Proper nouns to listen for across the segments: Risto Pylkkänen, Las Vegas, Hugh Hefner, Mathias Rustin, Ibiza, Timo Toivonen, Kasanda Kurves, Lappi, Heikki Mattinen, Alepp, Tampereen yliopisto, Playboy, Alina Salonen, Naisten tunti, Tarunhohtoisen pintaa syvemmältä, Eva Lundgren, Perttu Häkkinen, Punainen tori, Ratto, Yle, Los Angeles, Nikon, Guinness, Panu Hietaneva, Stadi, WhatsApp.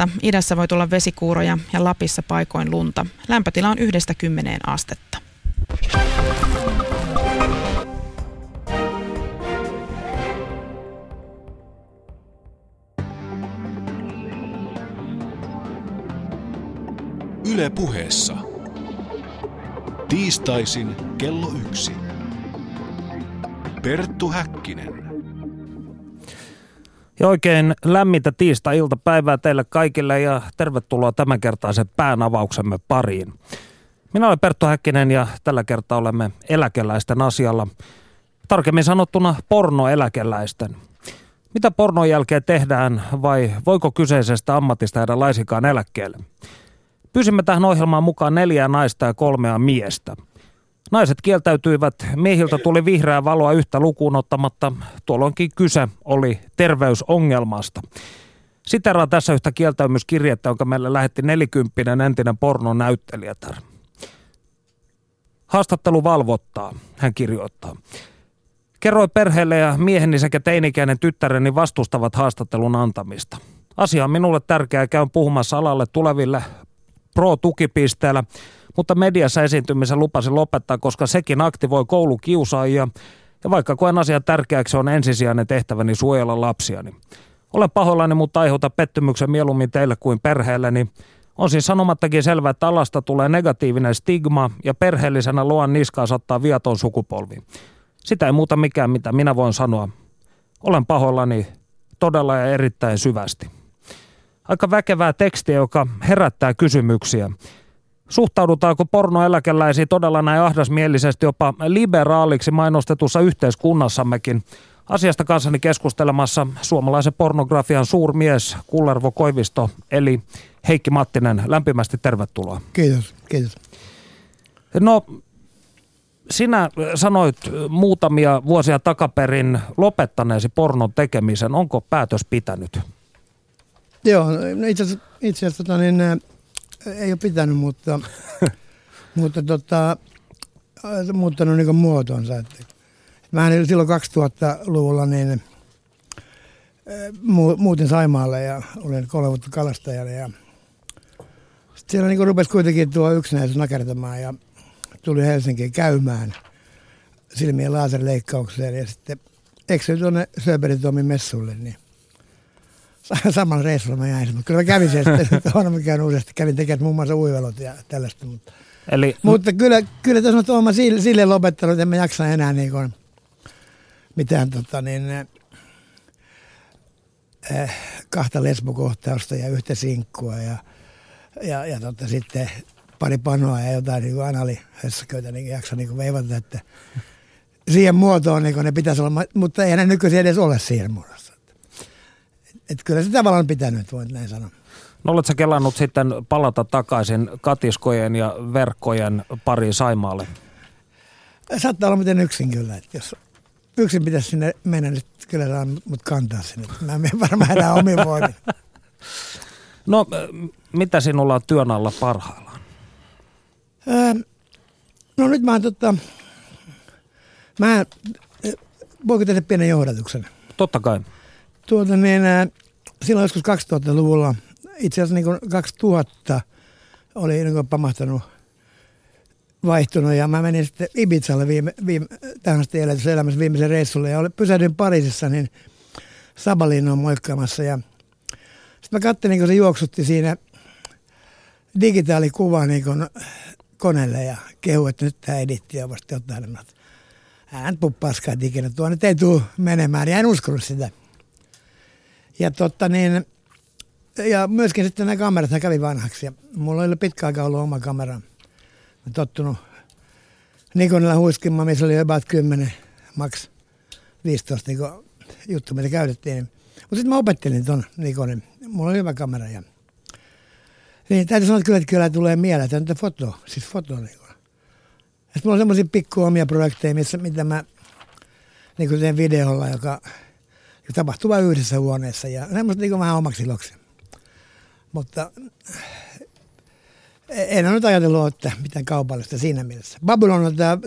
sadetta. Idässä voi tulla vesikuuroja ja Lapissa paikoin lunta. Lämpötila on 1–10 astetta. Yle Puheessa. Tiistaisin kello 1. Perttu Häkkinen. Ja oikein lämmintä tiistai-iltapäivää teille kaikille ja tervetuloa tämänkertaisen päänavauksemme pariin. Minä olen Perttu Häkkinen ja tällä kertaa olemme eläkeläisten asialla. Tarkemmin sanottuna pornoeläkeläisten. Mitä pornon jälkeen tehdään vai voiko kyseisestä ammatista jäädä laisinkaan eläkkeelle? Pysimme tähän ohjelmaan mukaan 4 naista ja 3 miestä. Naiset kieltäytyivät, miehiltä tuli vihreää valoa yhtä lukuun ottamatta. Tuolloinkin kyse oli terveysongelmasta. Siteraa tässä yhtä kieltäymyskirjettä, jonka meille lähetti 40 entinen pornonäyttelijätär. Haastattelu valvottaa, hän kirjoittaa. Kerroi perheelle ja mieheni sekä teinikäinen tyttäreni vastustavat haastattelun antamista. Asia on minulle tärkeää, käyn puhumassa alalle tuleville pro-tukipisteellä, mutta mediassa esiintymisen lupasin lopettaa, koska sekin aktivoi koulukiusaajia ja vaikka koen asian tärkeäksi, on ensisijainen tehtäväni suojella lapsiani. Olen pahoillani, mutta aiheuta pettymyksen mieluummin teille kuin perheelleni. On siis sanomattakin selvää, että alasta tulee negatiivinen stigma ja perheellisenä loan niskaan sattaa viaton sukupolvi. Sitä ei muuta mikään, mitä minä voin sanoa. Olen pahoillani todella ja erittäin syvästi. Aika väkevää tekstiä, joka herättää kysymyksiä. Suhtaudutaanko pornoeläkeläisiin todella näin ahdasmielisesti jopa liberaaliksi mainostetussa yhteiskunnassammekin? Asiasta kanssani keskustelemassa suomalaisen pornografian suurmies Kullervo Koivisto eli Heikki Mattinen. Lämpimästi tervetuloa. Kiitos, kiitos. No, sinä sanoit muutamia vuosia takaperin lopettaneesi pornon tekemisen. Onko päätös pitänyt? Joo, itse asiassa ei ole pitänyt, mutta muuttanut niin muotoonsa. Mä silloin 2000-luvulla niin muutin Saimaalle ja olin 3 vuotta kalastajana. Ja sitten siellä niin rupesi kuitenkin tuo yksinäisyys nakertamaan ja tuli Helsinkiin käymään silmien laserleikkaukseen ja sitten eksyin tuonne Söberitomin messulle, niin samalla reissulla mä jäin. Kyllä mä kävin siellä sitten, on mä käynyt useasti, kävin tekemään muun muassa uivelot ja tällaista. Mutta kyllä tässä on mä sille lopettanut, että en mä jaksa enää niin kuin mitään 2 lesbokohtausta ja 1 sinkkua ja sitten pari panoa ja jotain niin analihössäköitä niin jaksa niin kuin veivata, että siihen muotoon niin kuin ne pitäisi olla, mutta eihän ne nykyisin edes ole siihen muodossa. Että kyllä se tavallaan pitänyt, voin näin sanoa. No oletko kelannut sitten palata takaisin katiskojen ja verkkojen pariin Saimaalle? Saattaa olla miten yksin kyllä. Että jos yksin pitäisi sinne mennä, niin kyllä saa mut kantaa sinne. Mä en varmaan enää omin voimin. No mitä sinulla on työn alla parhaillaan? No nyt mä oon voinko tehdä pienen johdatuksen? Totta kai. Silloin joskus 2000-luvulla, itse asiassa niin 2000 oli niin pamahtanut, vaihtunut ja mä menin sitten Ibizalle tähän asti elämässä viimeisen reissulle ja pysähdyin Pariisissa, niin Sabalin on moikkaamassa ja sitten mä katselin, kun se juoksutti siinä digitaalikuva niin koneelle ja kehu, että nyt tämä editti ja vasta jotain. Hän puppaskaan ikinä, tuo nyt ei tule menemään ja en uskonut sitä. Ja, ja myöskin sitten nämä kamerat kävi vanhaksi. Ja mulla oli pitkä aikaa ollut oma kamera. Mä tottunut Nikonilla huiskimaan, missä oli about 10, maks 15 niin juttu, mitä käytettiin. Mutta sitten mä opettelin ton Nikonin. Mulla oli hyvä kamera. Ja niin täytyy sanoa, että kyllä tulee mieleen, että on tätä fotoa. Siis fotoa niin kuin. Ja sitten mulla on semmoisia pikku omia projekteja, mitä mä niin kuin teen videolla, joka tapahtui vain yhdessä huoneessa ja semmoista niin vähän omaksi iloksi. Mutta en ole nyt ajatellut, että mitään kaupallista siinä mielessä. Babylon on tämä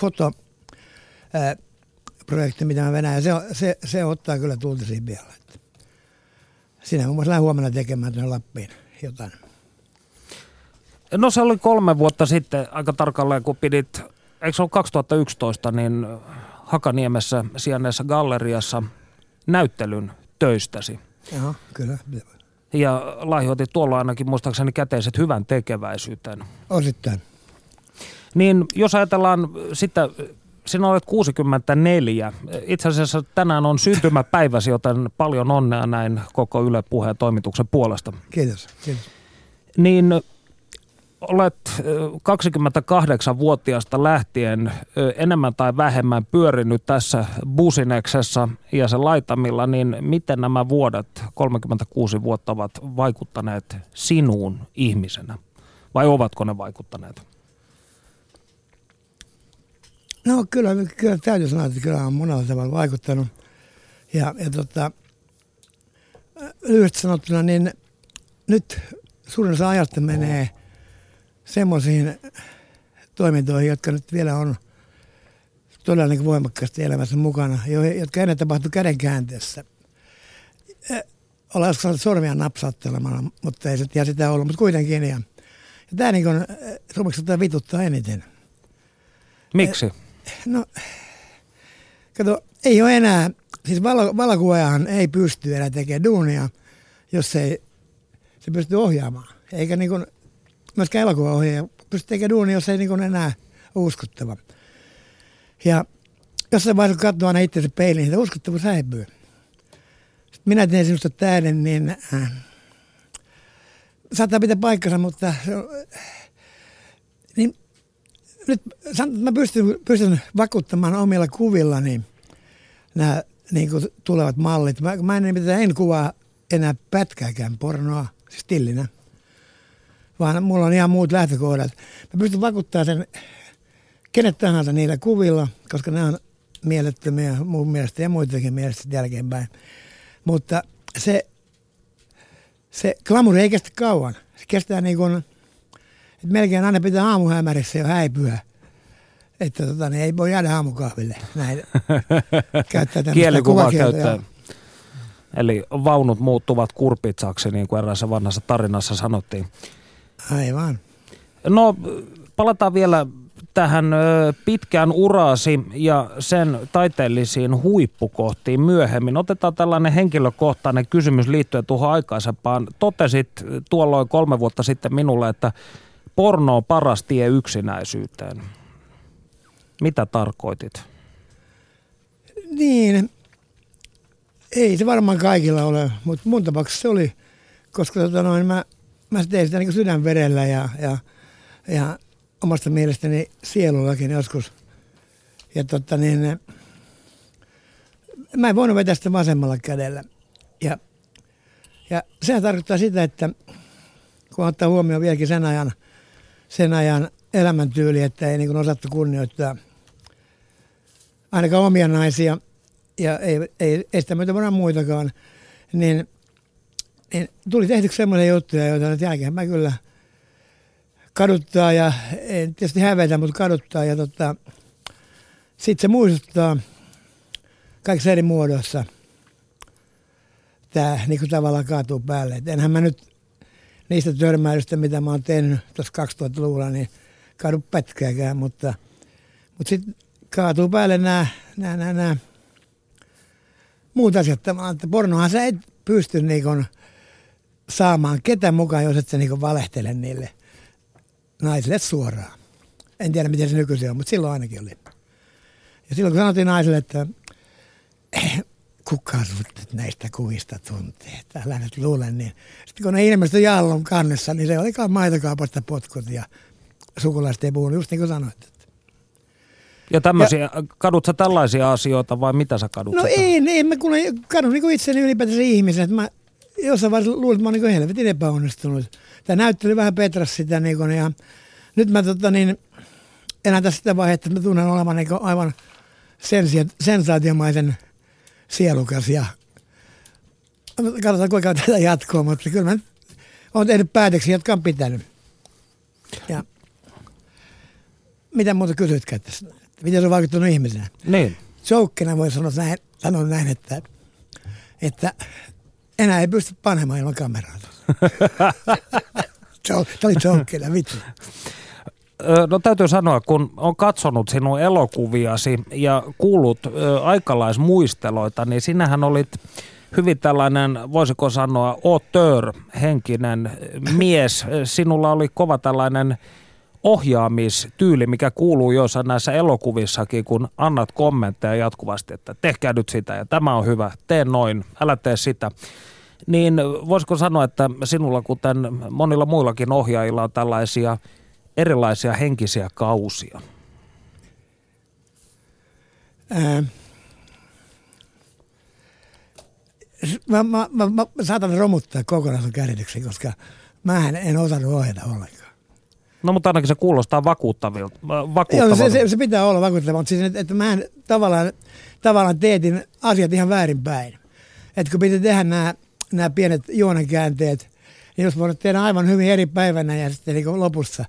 fotoprojekti, mitä mä venään, ja se ottaa kyllä tuulta siihen pihalle. Sinä muun muassa lähden huomenna tekemään tuonne Lappiin jotain. No se oli 3 vuotta sitten aika tarkalleen, kun pidit, eikö se ole 2011, niin Hakaniemessä sijainneessa galleriassa näyttelyn töistäsi. Joo, kyllä. Ja lahjoitit tuolla ainakin muistaakseni käteiset hyvän tekeväisyyteen. Osittain. Niin jos ajatellaan sitä, sinä olet 64. Itse asiassa tänään on syntymäpäiväsi, joten paljon onnea näin koko Yle Puheen toimituksen puolesta. Kiitos, kiitos. Niin olet 28-vuotiaasta lähtien enemmän tai vähemmän pyörinyt tässä busineksessa ja sen laitamilla, niin miten nämä vuodet, 36 vuotta, ovat vaikuttaneet sinuun ihmisenä? Vai ovatko ne vaikuttaneet? No kyllä täytyy sanoa, että kyllä on monella tavalla vaikuttanut. Ja lyhyesti sanottuna, niin nyt suurin osa ajasta menee semmoisiin toimintoihin, jotka nyt vielä on todella niin voimakkaasti elämässä mukana, jotka ennen tapahtui kädenkäänteessä. Ollaan joskus saanut sormia napsauttelemalla, mutta ei sitä ollut, mutta kuitenkin. Ja tämä niin kuin suomeksi vituttaa eniten. Miksi? No, kato, ei ole enää, siis valokuvaajahan ei pysty enää tekemään duunia, jos ei se pysty ohjaamaan, eikä niin kuin myöskään elokuvaohjaaja pystyy tekemään duunia, jos ei niin enää ole uskottava. Ja jossain vaiheessa, kun katsoo aina itsensä peiliin, sitä uskottavuus häipyy. Sitten minä tein sinusta tähden, niin saattaa pitää paikkansa, mutta niin, nyt mä pystyn vakuuttamaan omilla kuvillani nämä niin kuin tulevat mallit. Mä en kuvaa enää pätkääkään pornoa, siis tillinä. Vaan mulla on ihan muut lähtökohdat. Mä pystyn vakuuttamaan sen kenet tahansa niillä kuvilla, koska nämä on mielettömiä mun mielestä ja muitakin mielestä jälkeenpäin. Mutta se glamuri ei kestä kauan. Se kestää niin kuin, että melkein aina pitää aamuhämärissä jo häipyä. Että niin ei voi jäädä aamukahville. Näin. Käyttää kielikuvaa käyttää. Eli vaunut muuttuvat kurpitsaksi, niin kuin eräässä vanhassa tarinassa sanottiin. Aivan. No, palataan vielä tähän pitkään uraasi ja sen taiteellisiin huippukohtiin myöhemmin. Otetaan tällainen henkilökohtainen kysymys liittyen tuohon aikaisempaan. Totesit tuolloin 3 vuotta sitten minulle, että porno on paras tie yksinäisyyteen. Mitä tarkoitit? Niin, ei se varmaan kaikilla ole, mutta mun tapauksessa se oli, koska mä tein sitä niin kuin sydänverellä ja omasta mielestäni sielullakin joskus. Ja mä en voinut vetää sitä vasemmalla kädellä. Ja sehän tarkoittaa sitä, että kun ottaa huomioon vieläkin sen ajan elämäntyyli, että ei niin kuin osattu kunnioittaa ainakaan omia naisia ja ei sitä myötä voidaan muitakaan, niin tuli tehtyksi semmoisia juttuja, joita nyt jälkeen mä kyllä kaduttaa ja en tietysti hävetä, mutta kaduttaa. Ja sitten se muistuttaa kaikissa eri muodoissa tämä niin kuin tavallaan kaatuu päälle. Et enhän mä nyt niistä törmäilystä, mitä mä oon tehnyt tuossa 2000-luvulla, niin kadu pätkääkään, mutta sitten kaatuu päälle nämä muut asiat. Pornohan sä et pysty niin kuin saamaan ketään mukaan, jos et sä niinku valehtele niille naisille suoraan. En tiedä, miten se nykyisin on, mutta silloin ainakin oli. Ja silloin kun sanottiin naisille, että kuka sut näistä kuvista tuntee, älä nyt luule, niin sitten kun ne ilmestyi Jallun kannessa, niin se oli maitokaupasta potkut ja sukulaiset ei puhunut, just niin kuin sanoit. Ja tämmöisiä, kadut sä tällaisia asioita vai mitä sä kadut? No ei, mä kadun niin kuin itseni ylipäätänsä ihmisen, että mä jossain vaiheessa luulen, että mä oon niin helvetin epäonnistunut. Tämä näyttely vähän petras sitä. Niin kuin, ja nyt mä enää tässä sitä vaihetta, että mä tunnen olevan niin aivan sensaatiomaisen sielukas. Ja katsotaan kuinka tätä jatkoa, mutta kyllä mä oon tehnyt päätöksiä, jotka on pitänyt. Ja mitä muuta kysytkään tässä? Miten se on vaikuttanut ihmisenä? Niin. Joukkina voi sanoa näin, että Enää ei pysty panemaan ilman kameraa. Tämä oli tolkkeena, vittu. No täytyy sanoa, kun on katsonut sinun elokuviasi ja kuullut aikalaismuisteloita, niin sinähän olit hyvin tällainen, voisiko sanoa, auteur-henkinen mies. Sinulla oli kova tällainen ohjaamistyyli, mikä kuuluu joissain näissä elokuvissakin, kun annat kommentteja jatkuvasti, että tehkää nyt sitä ja tämä on hyvä, tee noin, älä tee sitä. Niin voisiko sanoa, että sinulla, kuten monilla muillakin ohjaajilla, on tällaisia erilaisia henkisiä kausia? Mä saatan romuttaa kokonaisen käsityksen, koska mähän en osannut ohjata ollenkaan. No mutta ainakin se kuulostaa vakuuttavalta. Joo, se pitää olla vakuuttavaa, mutta siis että mähän tavallaan teetin asiat ihan väärinpäin. Että kun piti tehdä nämä pienet juonenkäänteet, niin jos voinut tehdä aivan hyvin eri päivänä ja sitten niin lopussa,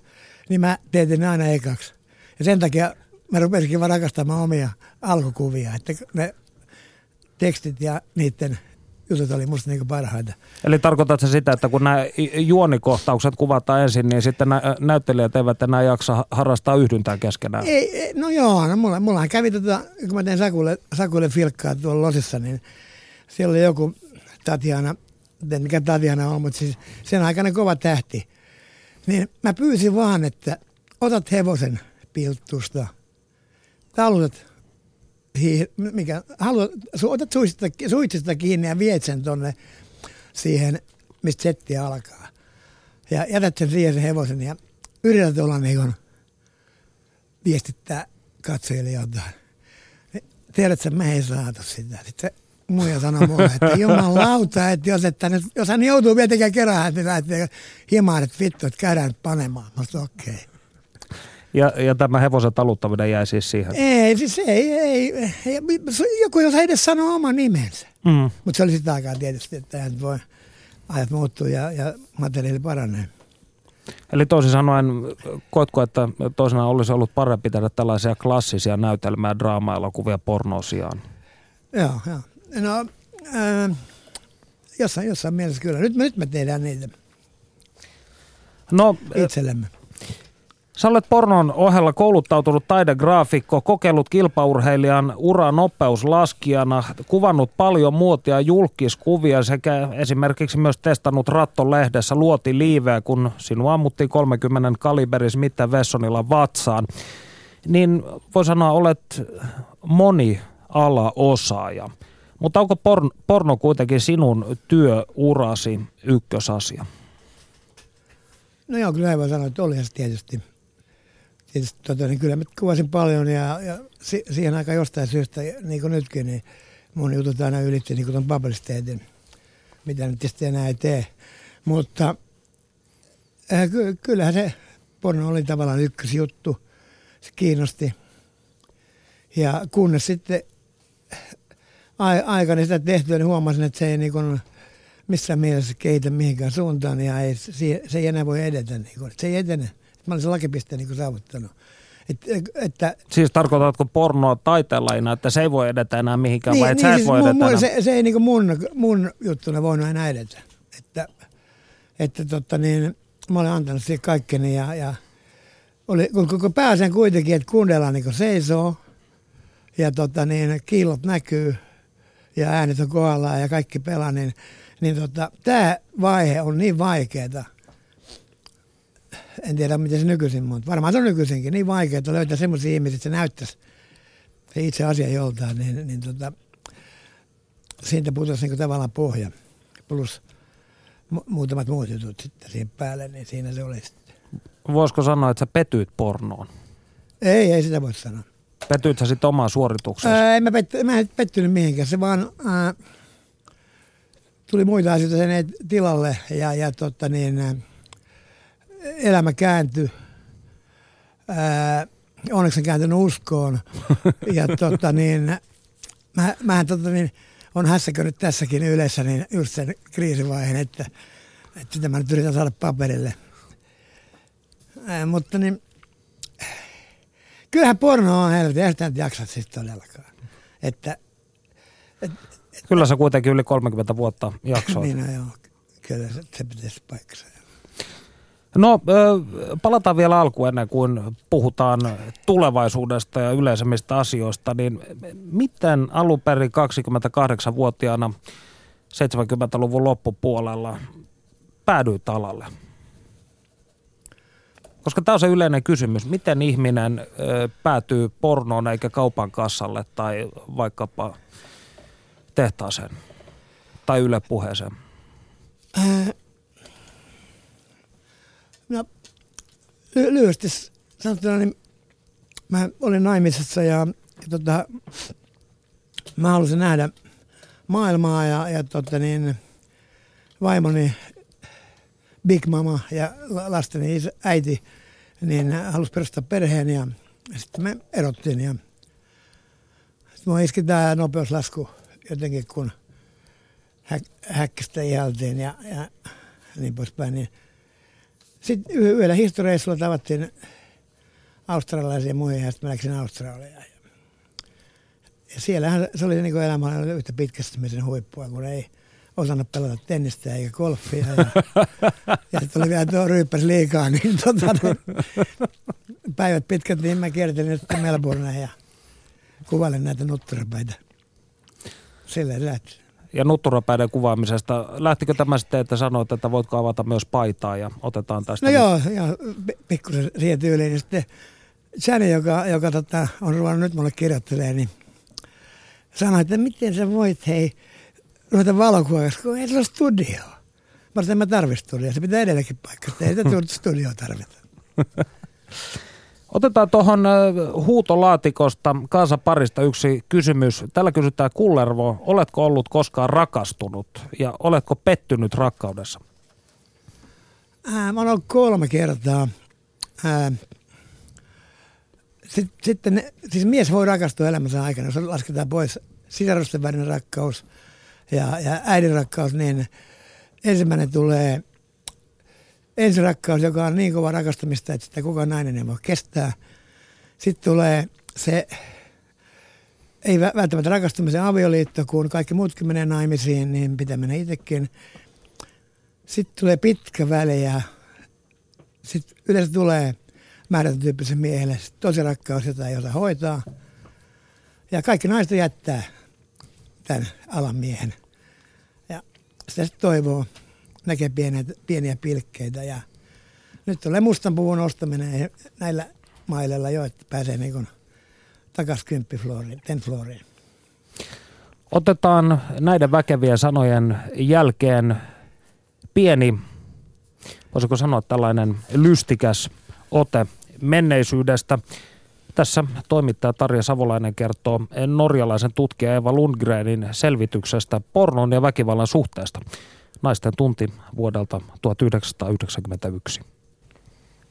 niin mä teetin ne aina ekaksi. Ja sen takia mä rupesinkin vaan rakastamaan omia alkukuvia, että ne tekstit ja niiden jutut oli musta niin parhaita. Eli tarkoitatko sitä, että kun nämä juonikohtaukset kuvataan ensin, niin sitten näyttelijät eivät enää jaksa harrastaa yhdyntää keskenään? Ei, no joo, no mullahan kävi, kun mä tein Sakulle filkkaa tuolla Losissa, niin siellä oli joku Tatjana, mikä Tatjana on, mutta siis sen aikana kova tähti. Niin mä pyysin vaan, että otat hevosen pilttusta, talutat, otat suitsista kiinni ja viet sen tonne siihen, mistä setti alkaa. Ja jätät sen siihen sen hevosen ja yrität olla niin viestittää katsojille jotain. Tiedät sä, mä ei saatu sitä. Sitten muija sanoi mulle, että jumalauta, että jos hän joutuu vielä tekemään kerran, niin lähtee himaan, että vittu, että käydään nyt panemaan. Musta okei. Ja tämä hevosen taluttaminen jäi siis siihen? Ei, siis ei. Joku ei osaa edes sanoa oman nimensä. Mm. Mutta se oli sitä aikaa tietysti, että ajat muuttuu ja materiaali paranee. Eli toisin sanoen, koetko, että toisinaan olisi ollut parempi tehdä tällaisia klassisia näytelmää, draama-elokuvia pornosiaan? Joo. No, jossain mielessä kyllä. Nyt me tehdään niitä itsellemme. Sä olet pornon ohella kouluttautunut taidegraafikko, kokeillut kilpaurheilijan uranopeuslaskijana, kuvannut paljon muotia julkiskuvia sekä esimerkiksi myös testannut Ratto-lehdessä luotiliiveä, kun sinua ammuttiin 30 kaliberis Mitta Wessonilla vatsaan. Niin voi sanoa, olet monialaosaaja. Mutta onko porno kuitenkin sinun työurasi ykkösasia? No joo, kyllä voi sanoa, että olihan se tietysti niin kyllä mä kuvasin paljon ja siihen aikaan jostain syystä, niin kuin nytkin, niin mun jutut aina ylitti niin kuin ton publiciteetin, mitä nyt tietysti enää ei tee. Mutta kyllähän se porno oli tavallaan ykkösjuttu, se kiinnosti. Ja kunnes sitten aikani sitä tehtyä, niin huomasin, että se ei niin kuin missään mielessä kehitä mihinkään suuntaan ja se ei enää voi edetä. Niin kuin, se ei etene. Mä olin sen lakipisteen niin saavuttanut. Siis tarkoitatko pornoa taiteenlajina, että se ei voi edetä enää mihinkään niin, vai et niin, sä siis voi edetä enää? Se ei niin kuin mun juttuna voinut enää edetä. Että mä olen antanut siihen kaikkeni ja oli, kun pääsen kuitenkin, että kundella niin seisoo ja kiillot näkyy ja äänet on kohdallaan ja kaikki pelaa, niin tämä vaihe on niin vaikeaa. En tiedä, miten se nykyisin, mutta varmaan se on nykyisinkin niin vaikeaa löytää semmoisia ihmisiä, että se näyttäisi se itse asia joltain, niin siitä putosi niin tavallaan pohja. Plus muutamat muut jutut sitten siihen päälle, niin siinä se oli sitten. Voisiko sanoa, että sä petyit pornoon? Ei sitä voi sanoa. Petyit sä sitten omaa suorituksesi? Mä en pettynyt mihinkään, se vaan tuli muita asioita sen tilalle ja elämä kääntyi. Onneksi on kääntynyt uskoon. Ja mähän on hässäkönyt tässäkin Ylessä niin just sen kriisivaiheen, että sitä mä nyt yritän saada paperille. Mutta niin kyllähän porno on helvetin, eihän sitä nyt jaksa siis todellakaan. Että Kyllä se kuitenkin yli 30 vuotta jaksoa. Minä joo, kyllä se pitäisi paikassa. No, palataan vielä alkuun ennen kuin puhutaan tulevaisuudesta ja yleisemmistä asioista. Niin miten alun perin 28-vuotiaana 70-luvun loppupuolella päädyit alalle? Koska tämä on se yleinen kysymys, miten ihminen päätyy pornoon eikä kaupan kassalle tai vaikkapa tehtaaseen tai Yle Puheeseen? No, lyhyesti sanottuna, niin mä olin naimisessa ja mä halusin nähdä maailmaa ja vaimoni Big Mama ja lasteni äiti niin halusi perustaa perheen ja sitten me erottiin ja sitten mua iski tämä nopeuslasku jotenkin kun häkkistä ihailtiin ja niin poispäin. Niin. Sitten yhdellä hiihtoreissulla tavattiin australialaisia muihin ja sitten mä läksin Australiaan. Ja siellähän se oli niin kuin elämä yhtä pitkästymisen huippua, kun ei osannut pelata tennistä eikä golfia. Ja sitten oli vielä tuo ryyppäs liikaa, niin päivät pitkät, niin mä kiertelin sitten Melbourneen ja kuvailin näitä nutturapäitä. Silleen lähti. Ja nutturapäiden kuvaamisesta, lähtikö tämä sitten, että sanoit, että voitko avata myös paitaa ja otetaan tästä? No joo pikkusen siihen tyyliin. Ja sitten Chani, joka on ruvannut nyt mulle kirjoittelemaan, niin sanoi, että miten sä voit ruveta valokuvaksi, kun ei se ole studio. Mä sanoin, mä tarvitsen studio. Se pitää edelleenkin paikkaa, että ei sitä studioa tarvita. Otetaan tuohon huutolaatikosta kansan parista yksi kysymys. Tällä kysytään Kullervo, oletko ollut koskaan rakastunut ja oletko pettynyt rakkaudessa? Mä oon ollut 3 kertaa. Sitten siis mies voi rakastua elämänsä aikana, jos lasketaan pois sisarusten välinen rakkaus ja äidin rakkaus, niin ensimmäinen tulee ensirakkaus, joka on niin kova rakastamista, että sitä kukaan nainen ei voi kestää. Sitten tulee se, ei välttämättä rakastumisen avioliitto, kun kaikki muutkin menee naimisiin, niin pitää mennä itsekin. Sitten tulee pitkä väli ja sitten yleensä tulee määrätyn tyyppisen miehelle tosi rakkaus, jota ei osaa hoitaa. Ja kaikki naiset jättää tämän alan miehen. Ja sitä sitten toivoo. Näkee pieniä pilkkeitä ja nyt tulee mustan puvun ostaminen näillä mailella jo, että pääsee niin takaisin 10 flooriin. Otetaan näiden väkevien sanojen jälkeen pieni, voisiko sanoa tällainen lystikäs ote menneisyydestä. Tässä toimittaja Tarja Savolainen kertoo norjalaisen tutkija Eva Lundgrenin selvityksestä pornon ja väkivallan suhteesta. Naisten tunti vuodelta 1991.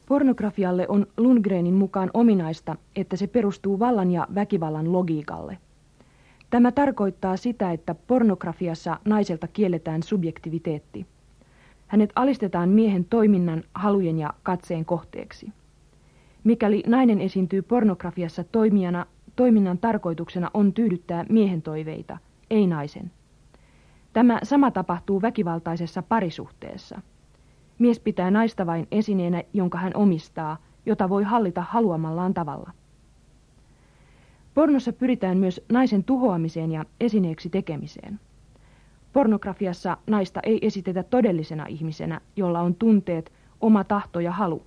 Pornografialle on Lundgrenin mukaan ominaista, että se perustuu vallan ja väkivallan logiikalle. Tämä tarkoittaa sitä, että pornografiassa naiselta kielletään subjektiviteetti. Hänet alistetaan miehen toiminnan, halujen ja katseen kohteeksi. Mikäli nainen esiintyy pornografiassa toimijana, toiminnan tarkoituksena on tyydyttää miehen toiveita, ei naisen. Tämä sama tapahtuu väkivaltaisessa parisuhteessa. Mies pitää naista vain esineenä, jonka hän omistaa, jota voi hallita haluamallaan tavalla. Pornossa pyritään myös naisen tuhoamiseen ja esineeksi tekemiseen. Pornografiassa naista ei esitetä todellisena ihmisenä, jolla on tunteet, oma tahto ja halu.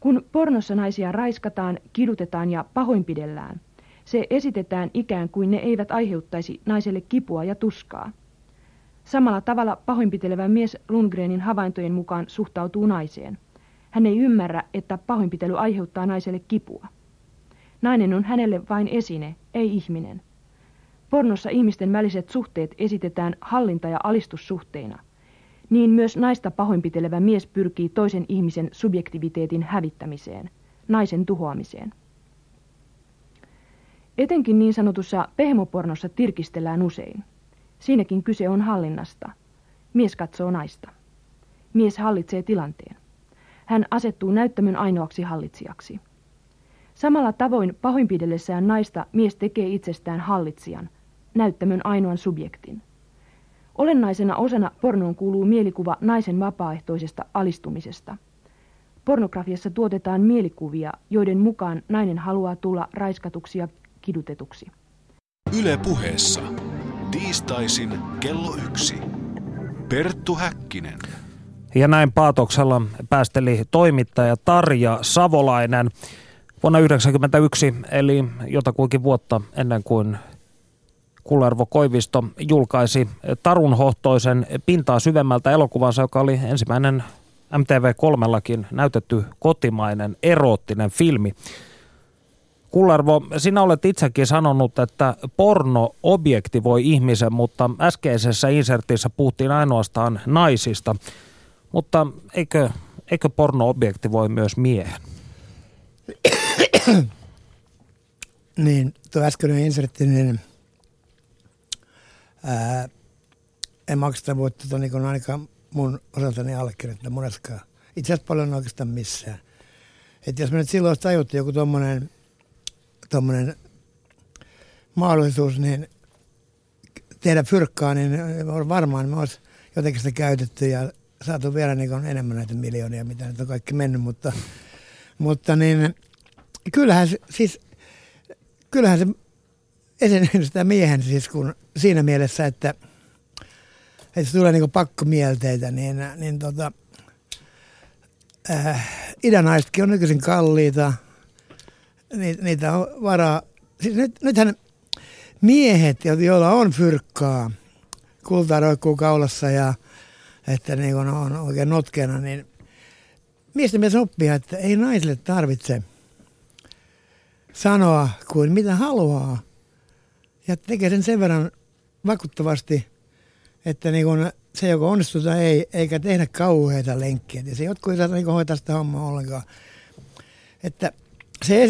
Kun pornossa naisia raiskataan, kidutetaan ja pahoinpidellään, se esitetään ikään kuin ne eivät aiheuttaisi naiselle kipua ja tuskaa. Samalla tavalla pahoinpitelevä mies Lundgrenin havaintojen mukaan suhtautuu naiseen. Hän ei ymmärrä, että pahoinpitely aiheuttaa naiselle kipua. Nainen on hänelle vain esine, ei ihminen. Pornossa ihmisten väliset suhteet esitetään hallinta- ja alistussuhteina. Niin myös naista pahoinpitelevä mies pyrkii toisen ihmisen subjektiviteetin hävittämiseen, naisen tuhoamiseen. Etenkin niin sanotussa pehmopornossa tirkistellään usein. Siinäkin kyse on hallinnasta. Mies katsoo naista. Mies hallitsee tilanteen. Hän asettuu näyttämön ainoaksi hallitsijaksi. Samalla tavoin pahoinpidellessään naista mies tekee itsestään hallitsijan, näyttämön ainoan subjektin. Olennaisena osana pornoon kuuluu mielikuva naisen vapaaehtoisesta alistumisesta. Pornografiassa tuotetaan mielikuvia, joiden mukaan nainen haluaa tulla raiskatuksi ja kidutetuksi. Yle Puheessa. Tiistaisin kello 1. Perttu Häkkinen. Ja näin paatoksella päästeli toimittaja Tarja Savolainen vuonna 1991, eli jotakuinkin vuotta ennen kuin Kullervo Koivisto julkaisi Tarunhohtoisen pintaa syvemmältä -elokuvansa, joka oli ensimmäinen MTV3:llakin näytetty kotimainen eroottinen filmi. Kullervo, sinä olet itsekin sanonut, että porno objektivoi ihmisen, mutta äskeisessä insertissä puhuttiin ainoastaan naisista. Mutta eikö porno objektivoi myös miehen? Niin, tuo äskeinen insertti, niin en maksa vuotta, että on niin ainakaan mun osaltani allekirjoittaa monessakaan. Itse asiassa paljon oikeastaan missään. Että jos me nyt silloin olisi tajuttu joku tommonen mahdollisuus niin tehdä fyrkkaa, niin varmaan me olisi jotenkin sitä käytetty ja saatu vielä niin enemmän näitä miljoonia, mitä nyt on kaikki mennyt, mutta niin kyllähän se esineen sitä miehen siis kun siinä mielessä, että se tulee niin pakkomielteitä, idänaisetkin on nykyisin kalliita. Niitä on varaa. Siis nythän miehet, joilla on fyrkkaa, kultaa roikkuu kaulassa ja että niin kun on oikein notkeena, niin miesten mies oppii, että ei naisille tarvitse sanoa kuin mitä haluaa. Ja tekee sen verran vakuuttavasti, että niin kun se joko onnistuu tai ei, eikä tehdä kauheita lenkkiä. Ja se jotkut ei saa niin kun hoitaa sitä hommaa ollenkaan. Että se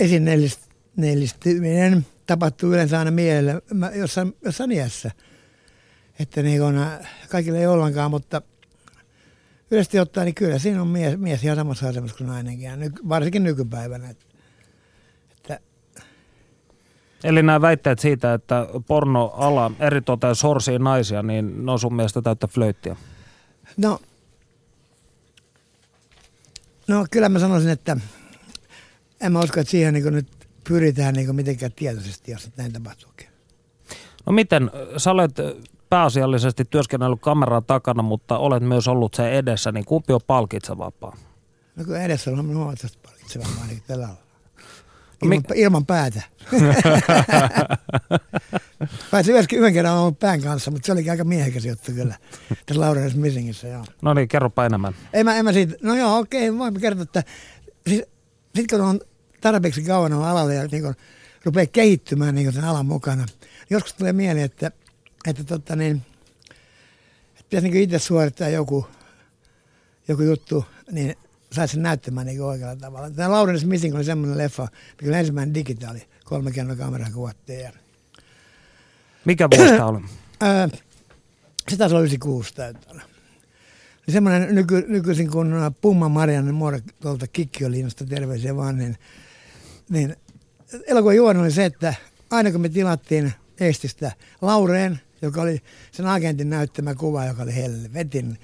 esineellistyminen tapahtuu yleensä aina mielellä jossain iässä. Että niin kun, kaikille ei ollenkaan, mutta yleisesti ottaen, niin kyllä siinä on mies ihan samassa asemassa kuin nainenkin, varsinkin nykypäivänä. Eli nämä väitteet siitä, että pornoala eritoten sorsii naisia, niin ne on sun mielestä täyttä flöittiä? No kyllä mä sanoisin, että en mä usko, että siihen niin nyt pyritään niin mitenkään tietoisesti, jos näin tapahtuukin. No miten? Sä olet pääasiallisesti työskennellyt kameran takana, mutta olet myös ollut sen edessä, niin kumpi on palkitsevapaa? No kun edessä on huomattavasti palkitsevapaa, niin tällä on. Ilman päätä. Pääsin yhden kerran on pään kanssa, mutta se oli aika miehekäs juttu kyllä. Tässä Laureen Missingissä, joo. No niin, kerropa enemmän. En mä siitä. No joo, okei, voin kertoa, että siis, sit kun on tarpeeksi kauan on alalla ja niin kun rupeaa kehittymään niin kun sen alan mukana, niin joskus tulee mieleen, että pitäisi niin itse suorittaa joku juttu, niin saisi sen näyttämään niin oikealla tavalla. Tämä Laureen Missing oli semmoinen leffa, mikä oli ensimmäinen digitaali, 3 kertaa kamera kuvattiin. Mikä vuosta oli? Se taisi olla 96 täytyy. Semmoinen nykyisin, kun Puma Marianne Moore tuolta Kikkiöliinasta terveisiä vaan, niin elokuvan juoni oli se, että aina kun me tilattiin Eestistä Laureen, joka oli sen agentin näyttämä kuva, joka oli helvetin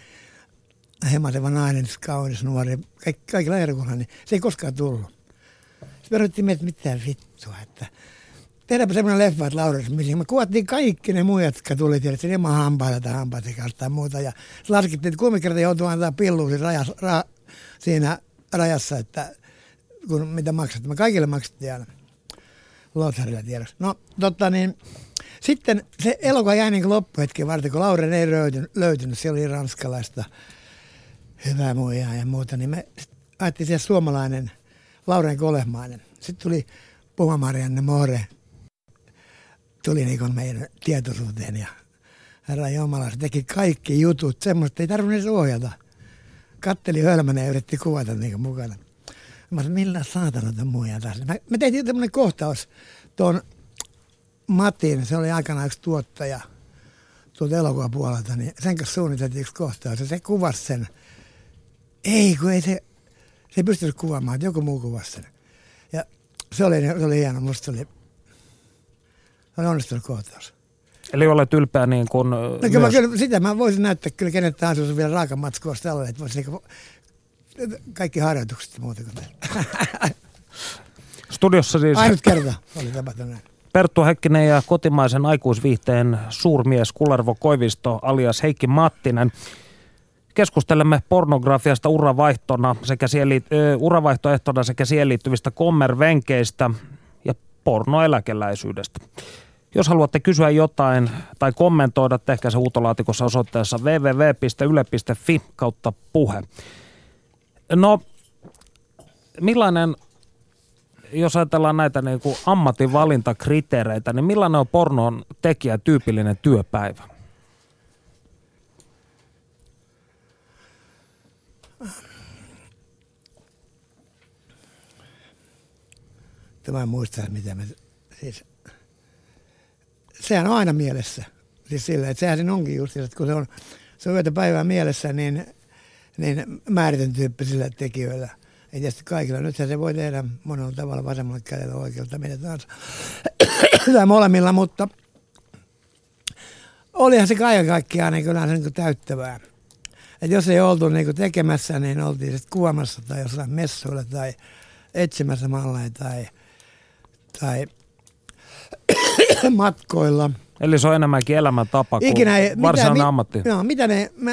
hemaseva nainen, kaunis nuori, kaikilla erikoilla, niin se ei koskaan tullut. Sitten me ryhdyttiin miettimään, että mitään vittua, että tehdäänpä semmoinen leffa, että Laureen Missing. Me kuvattiin kaikki ne muijat, jotka tuli tiedä, että se ilman hampaita tai hampaita ja muuta. Ja laskettiin, että 3 kertaa joutuu antaa pilluun siinä rajassa, että kun mitä maksat. Me kaikille maksettiin aina lotsarilla tiedoksi. No totta niin, sitten se elokuva jäi niin loppuhetki varten, kun Laureen ei löytynyt. Siellä oli ranskalaista hyvää muijaa ja muuta, niin me ajattelin siellä suomalainen Laureen Kolehmainen. Sitten tuli Puma Marianne Moore tuli niin meidän tietoisuuteen ja herra jumala, se teki kaikki jutut, semmoista ei tarvinnut edes ohjata. Katteli hölmänä ja yritti kuvata niin mukana. Mä sanoin, millä saatana tämän muijan taas. Me tehtiin tämmöinen kohtaus tuon Matin, se oli aikanaan yksi tuottaja tuolta elokuvan puolelta, niin sen kanssa suunniteltiin yksi kohtaus ja se kuvasi sen. Se ei pystynyt kuvaamaan, että joku muu kuvasi sen. Ja se oli hieno, musta oli on onnistunut kohtaus. Eli olet ylpeä niin kuin... No kyllä, kyllä sitä mä voisin näyttää kyllä kenet tahansa, jos on vielä raakamatskua tällä, että voisi kaikki harjoitukset ja muuta kuin näin. Studiossa siis... Ainut kerta oli tapahtunut näin. Perttu Häkkinen ja kotimaisen aikuisviihteen suurmies Kullervo Koivisto alias Heikki Mattinen. Keskustelemme pornografiasta uravaihtoehtona sekä siihen liittyvistä kommervenkeistä ja pornoeläkeläisyydestä. Jos haluatte kysyä jotain tai kommentoida, tehkää se huutolaatikossa osoitteessa www.yle.fi/puhe. No, millainen... Jos ajatellaan näitä niin kuin ammatinvalintakriteereitä, niin millainen on pornon tekijä tyypillinen työpäivä? Tämä en muista, mitä me... Siis, sehän on aina mielessä. Siis sillä, että sehän onkin just, että kun se on yötä päivää mielessä, niin määritän tyyppisillä tekijöillä. Ei tietysti kaikilla. Nythän se voi tehdä monella tavalla vasemmalla kädellä oikealta, mitä tahansa. tai molemmilla, mutta olihan se kaiken kaikkiaan niin täyttävää. Et jos ei oltu niin tekemässä, niin oltiin sitten kuvaamassa tai jossain messuilla tai etsimässä malleja tai matkoilla. Eli se on enemmänkin elämäntapa kuin varsinainen ammatti. Joo,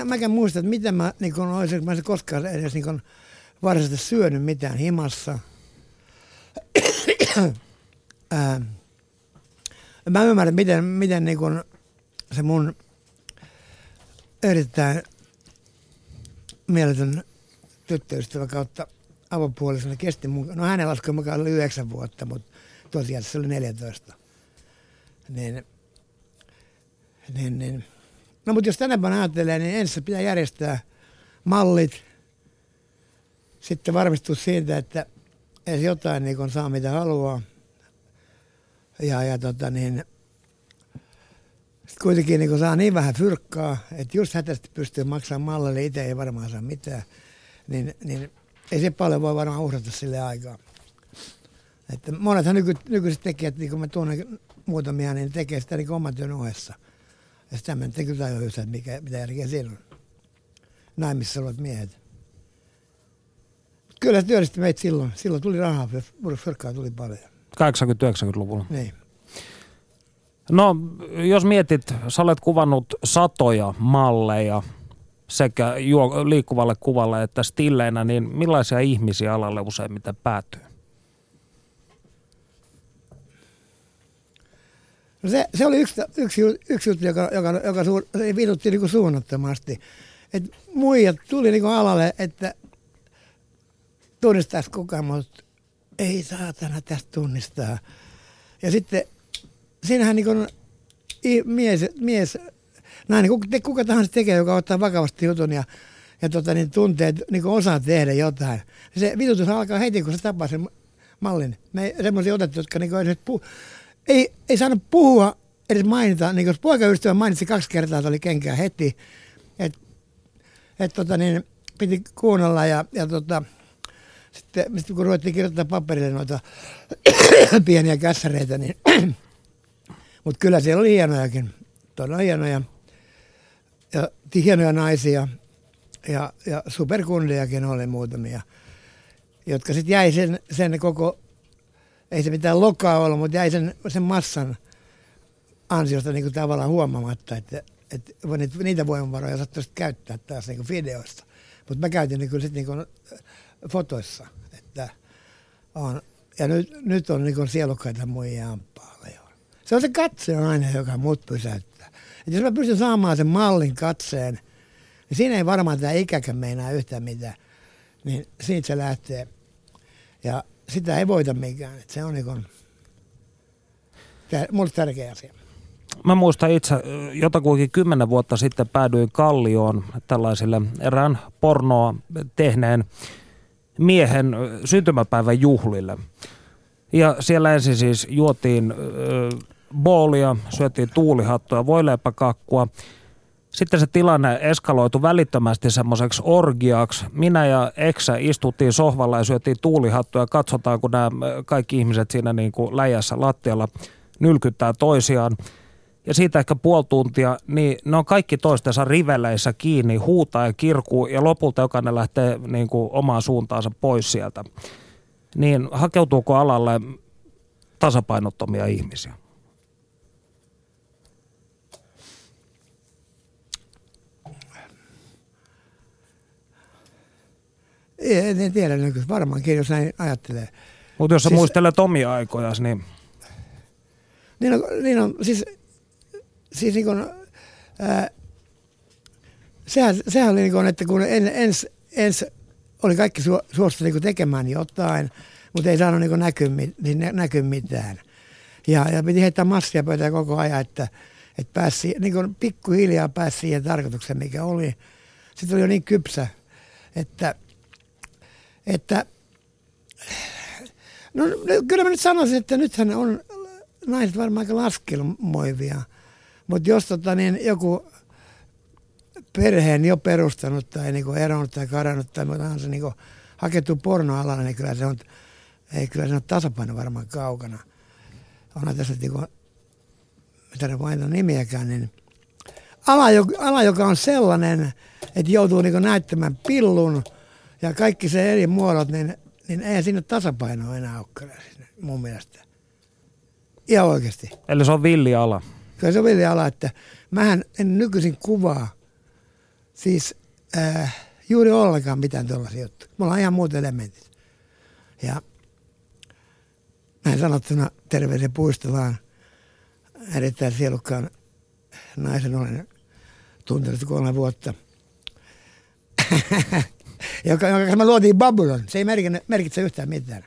mäkään muistan, että mitä mä niin olisin, mä koskaan edes... Niin varsinaisesti syönyt mitään himassa. Mä ymmärrän, miten niin kun se mun erittäin mieletön tyttöystävä kautta avopuolisena kesti mun. No hänen laskujen mukaan oli 9 vuotta, mutta tosiaan se oli 14. Niin. No mutta jos tänä päivänä ajattelee, niin ensin pitää järjestää mallit. Sitten varmistua siitä, että edes jotain niin saa mitä haluaa. Sitten kuitenkin niin saa niin vähän fyrkkaa, että just hätäisesti pystyy maksamaan mallille, itse ei varmaan saa mitään. Niin ei se paljon voi varmaan uhrata sille aikaa. Että monethan nykyiset tekijät, niin kun mä tunnen muutamia, niin tekee sitä niin oman työn ohessa. Ja sitä mä nyt kyllä tajuin, että mitä järkeä siinä on. Naimissa olevat miehet. Kyllä se työllisti meitä silloin. Silloin tuli rahaa, fyrkkaa tuli paljon. 80-90-luvulla. Niin. No, jos mietit, sä olet kuvannut satoja malleja sekä liikkuvalle kuvalle että stilleinä, niin millaisia ihmisiä alalle useimmiten päätyy? No se oli yksi juttu, joka viinutti niin suunnattomasti. Et muijat tuli niin alalle, että... tunnistaisi kukaan, mutta ei saatana tästä tunnistaa. Ja sitten siinähän niin kun kuka tahansa tekee, joka ottaa vakavasti jutun ja tuntee, että niin osaa tehdä jotain. Se vitutus alkaa heti, kun se tapaa sen mallin. Me semmoisia otettu, jotka niin ei saanut puhua, edes mainita. Niin jos poikaystävä mainitsi 2 kertaa, että oli kenkää heti. Piti kuunnella ja Sitten kun ruvettiin kirjoittaa paperille noita pieniä kässäreitä, niin... Mutta kyllä siellä oli hienojakin. Todella hienoja. Ja hienoja naisia. Ja superkundejakin oli muutamia. Jotka sitten jäi sen koko... Ei se mitään lokaa ollut, mutta jäi sen massan ansiosta niinku tavallaan huomaamatta, että niitä voimavaroja saattaisi käyttää taas niinku videoista. Mutta mä käytin ne kyllä sitten niinku fotoissa, että on. Ja nyt on niin sielukkaita muijaan paljon. Se on se katse on aina, joka mut pysäyttää. Et jos mä pystyn saamaan sen mallin katseen, niin siinä ei varmaan tämä ikäkään meinaa yhtään mitään. Niin siitä se lähtee. Ja sitä ei voita mikään. Et se on niin kuin mulle tärkeä asia. Mä muistan itse, jotakuinkin 10 vuotta sitten päädyin Kallioon tällaisille erään pornoa tehneen miehen syntymäpäivän juhlille. Ja siellä ensin siis juotiin boolia, syötiin tuulihattoja, voileipäkakkua. Sitten se tilanne eskaloitu välittömästi semmoiseksi orgiaksi. Minä ja eksä istuttiin sohvalla ja syötiin tuulihattoja. Katsotaan, kun nämä kaikki ihmiset siinä niin kuin läjässä lattialla nylkyttää toisiaan. Ja siitä ehkä puoli tuntia, niin ne on kaikki toistensa riveleissä kiinni, huutaa ja kirkuu, ja lopulta jokainen lähtee niin kuin omaan suuntaansa pois sieltä. Niin hakeutuuko alalle tasapainottomia ihmisiä? En tiedä, varmaankin, jos näin ajattelee. Mutta jos sä siis muistelet omia aikojas, niin sehän oli niin kuin, että kun ensi oli kaikki suostu niin kuin tekemään jotain, mutta ei saanut niin näkyä mitään. Ja piti heittää massia pöytään koko ajan, että pääsi, niin kuin pikkuhiljaa pääsi siihen tarkoitukseen, mikä oli. Sitten oli jo niin kypsä, että no kyllä mä nyt sanoisin, että nythän on naiset varmaan aika laskelmoivia, mutta jos niin joku perheen jo perustanut tai niinku eronnut tai karannut tai onhan se niinku hakettu pornoalalle, niin kyllä se on, ei kyllä se on tasapaino varmaan kaukana. Onhan tässä niinku, mitä ne vain on nimiäkään, niin ala, joka on sellainen, että joutuu niinku näyttämään pillun ja kaikki se eri muodot, niin ei siinä tasapainoa enää ole mun mielestä. Ihan oikeasti. Eli se on villiala. Kyllä se on villiala, että mähän en nykyisin kuvaa siis juuri ollenkaan mitään tuollaisia juttuja. Mulla on ihan muut elementit. Ja näin sanottuna terveisen Puistolaan erittäin sielukkaan naisen olen tuntenut 3 vuotta. Jonka mä luotiin Babylon. Se ei merkitse yhtään mitään.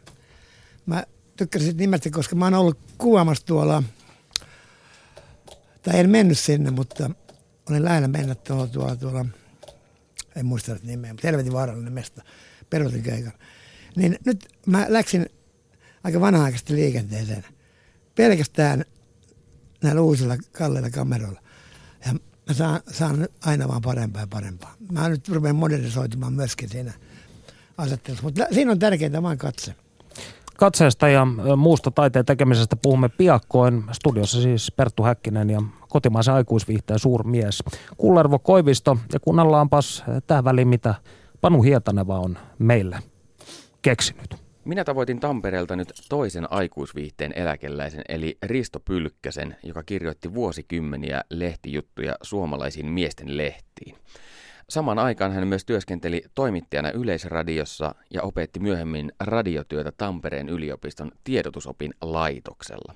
Mä tykkäsin nimestä, koska mä oon ollut kuvaamassa tuolla, tai en mennyt sinne, mutta olin lähellä mennä tuolla en muista nimeä, mutta helvetin vaarallinen mesta, perutin keikan. Niin nyt mä läksin aika vanha-aikaisesti liikenteeseen, pelkästään näillä uusilla kalleilla kameroilla. Ja mä saan aina vaan parempaa ja parempaa. Mä nyt rupean modernisoitumaan myöskin siinä asettelussa, mutta siinä on tärkeintä vaan katse. Katseesta ja muusta taiteen tekemisestä puhumme piakkoin. Studiossa siis Perttu Häkkinen ja kotimaisen aikuisviihteen suurmies Kullervo Koivisto. Ja kunnallaanpas tähän väliin, mitä Panu Hietaneva on meille keksinyt. Minä tavoitin Tampereelta nyt toisen aikuisviihteen eläkeläisen, eli Risto Pylkkäsen, joka kirjoitti vuosikymmeniä lehtijuttuja suomalaisiin miesten lehtiin. Samaan aikaan hän myös työskenteli toimittajana Yleisradiossa ja opetti myöhemmin radiotyötä Tampereen yliopiston tiedotusopin laitoksella.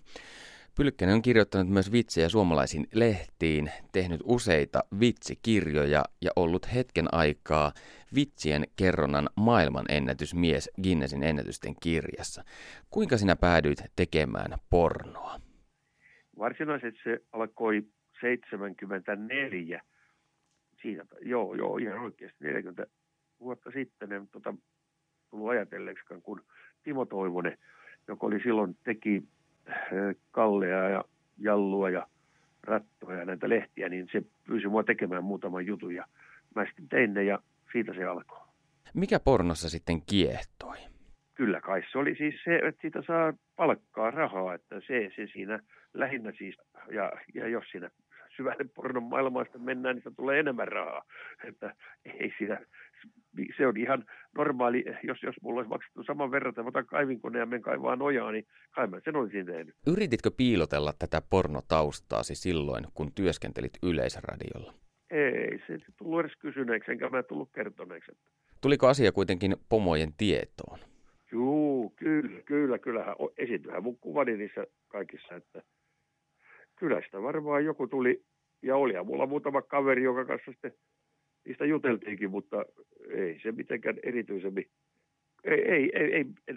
Pylkkänen on kirjoittanut myös vitsejä suomalaisiin lehtiin, tehnyt useita vitsikirjoja ja ollut hetken aikaa vitsien kerronnan maailmanennätysmies Guinnessin ennätysten kirjassa. Kuinka sinä päädyit tekemään pornoa? Varsinaisesti se alkoi 1974. Siinä, joo, ihan oikeasti 40 vuotta sitten en tullut ajatelleeksikaan, kun Timo Toivonen, joka oli silloin teki Kallea ja Jallua ja Rattoa ja näitä lehtiä, niin se pyysi mua tekemään muutaman jutun ja mä sitten tein ne ja siitä se alkoi. Mikä pornossa sitten kiehtoi? Kyllä kai se oli siis se, että siitä saa palkkaa rahaa, että se siinä lähinnä siis, ja jos siinä syvälle pornon maailmaan sitä mennään, niin se tulee enemmän rahaa. Että ei siinä, se on ihan normaali, jos mulla olisi maksettu saman verran, että otan kaivinkoneen ja menen kaivaa nojaa, niin kai mä sen olisin tehnyt. Yrititkö piilotella tätä pornotaustaasi silloin, kun työskentelit Yleisradiolla? Ei, se ei tullut edes kysyneeksi, enkä mä tullut kertoneeksi. Tuliko asia kuitenkin pomojen tietoon? Juu, kyllähän esityhän mun kuvani niissä kaikissa, että kyllä sitä varmaan joku tuli, ja oli mulla muutama kaveri, jonka kanssa sitten niistä juteltiinkin, mutta ei se mitenkään erityisemmin.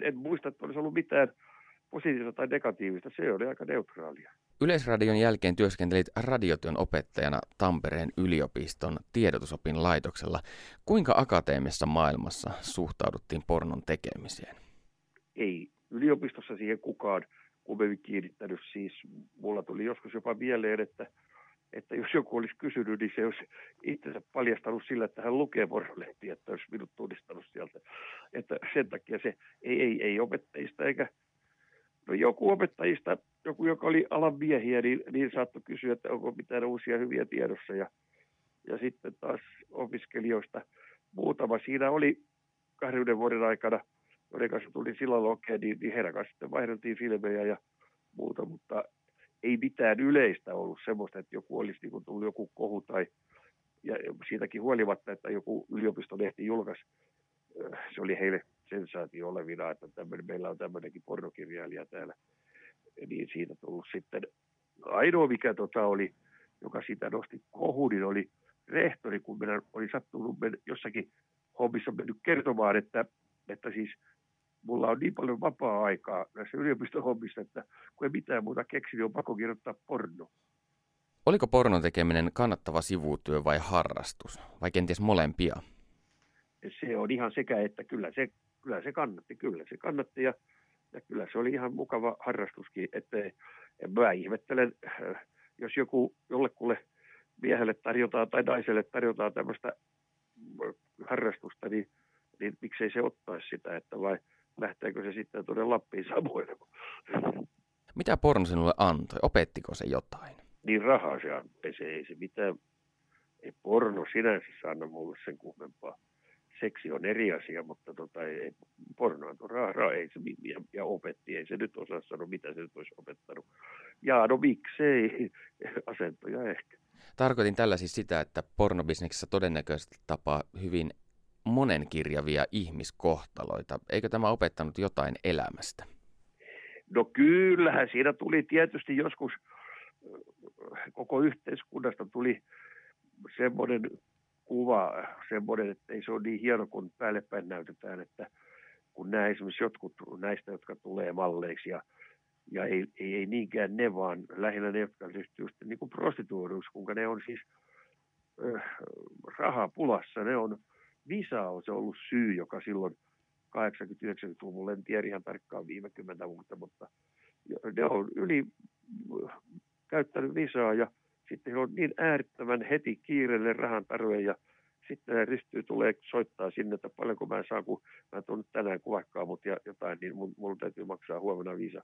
En muista, että olisi ollut mitään positiivista tai negatiivista, se oli aika neutraalia. Yleisradion jälkeen työskentelit radiotyön opettajana Tampereen yliopiston tiedotusopin laitoksella. Kuinka akateemisessa maailmassa suhtauduttiin pornon tekemiseen? Ei yliopistossa siihen kukaan kummemmin kiinnittänyt. Siis mulla tuli joskus jopa mieleen, että jos joku olisi kysynyt, niin se olisi itsensä paljastanut sillä, että hän lukee pornolehtiä, että olisi minut tunnistanut sieltä. Että sen takia se ei opettajista eikä. No joku opettajista joku, joka oli alan miehiä, niin saattoi kysyä, että onko mitään uusia hyviä tiedossa. Ja sitten taas opiskelijoista muutama. Siinä oli 2 vuoden aikana, joiden kanssa tuli sillä lokeen, niin heidän kanssa sitten vaihdeltiin filmejä ja muuta, mutta ei mitään yleistä ollut semmoista, että joku olisi niin kuin tullut joku kohu tai ja siitäkin huolimatta, että joku yliopistolehti julkaisi. Se oli heille sensaatio olevina, että meillä on tämmöinenkin pornokirjailija täällä. Niin siitä tullut sitten ainoa, mikä oli, joka sitä nosti kohuun, niin oli rehtori, kun meidän oli sattunut jossakin hommissa mennyt kertomaan, että siis mulla on niin paljon vapaa-aikaa näissä yliopistohommissa, että kun ei mitään muuta keksi, niin on pakko kirjoittaa porno. Oliko pornon tekeminen kannattava sivutyö vai harrastus, vai kenties molempia? Se on ihan sekä, että kyllä se kannatti ja kyllä se oli ihan mukava harrastuskin, että mä ihmettelen, jos jollekulle miehelle tarjotaan tai naiselle tarjotaan tämmöistä harrastusta, niin miksei se ottaisi sitä, että vai lähteekö se sitten tuonne Lappiin samoille. Mitä porno sinulle antoi? Opettiko se jotain? Niin rahaa se antoi, ei porno sinänsä anna mulle sen kummempaa. Seksi on eri asia, mutta porno antoi rahaa, ei se ja opetti, ei se nyt osaa sanoa, mitä se nyt olisi opettanut. Ja no miksei, asentoja ehkä. Tarkoitin tällä siis sitä, että pornobisneksessä todennäköisesti tapaa hyvin monenkirjavia ihmiskohtaloita. Eikö tämä opettanut jotain elämästä? No kyllähän siinä tuli tietysti joskus, koko yhteiskunnasta tuli semmoinen kuva, että ei se ole niin hieno, kun päällepäin näytetään, että kun nämä esimerkiksi jotkut näistä, jotka tulee malleiksi ja ei niinkään ne, vaan lähinnä ne, jotka ryhtyy sitten niin kuin prostituoiduiksi, kuinka ne on siis rahapulassa, ne on visa on se ollut syy, joka silloin 80-90-luvulla, en tiedä ihan tarkkaan viime 10 vuotta, mutta ne on käyttänyt visaa ja sitten he on niin äärettömän heti kiireelle rahan tarve ja sitten he ryhtyy, tulee soittaa sinne, että paljonko mä saan, kun mä tuon tänään kuvakkaan mut ja jotain, niin mulla täytyy maksaa huomenna visa.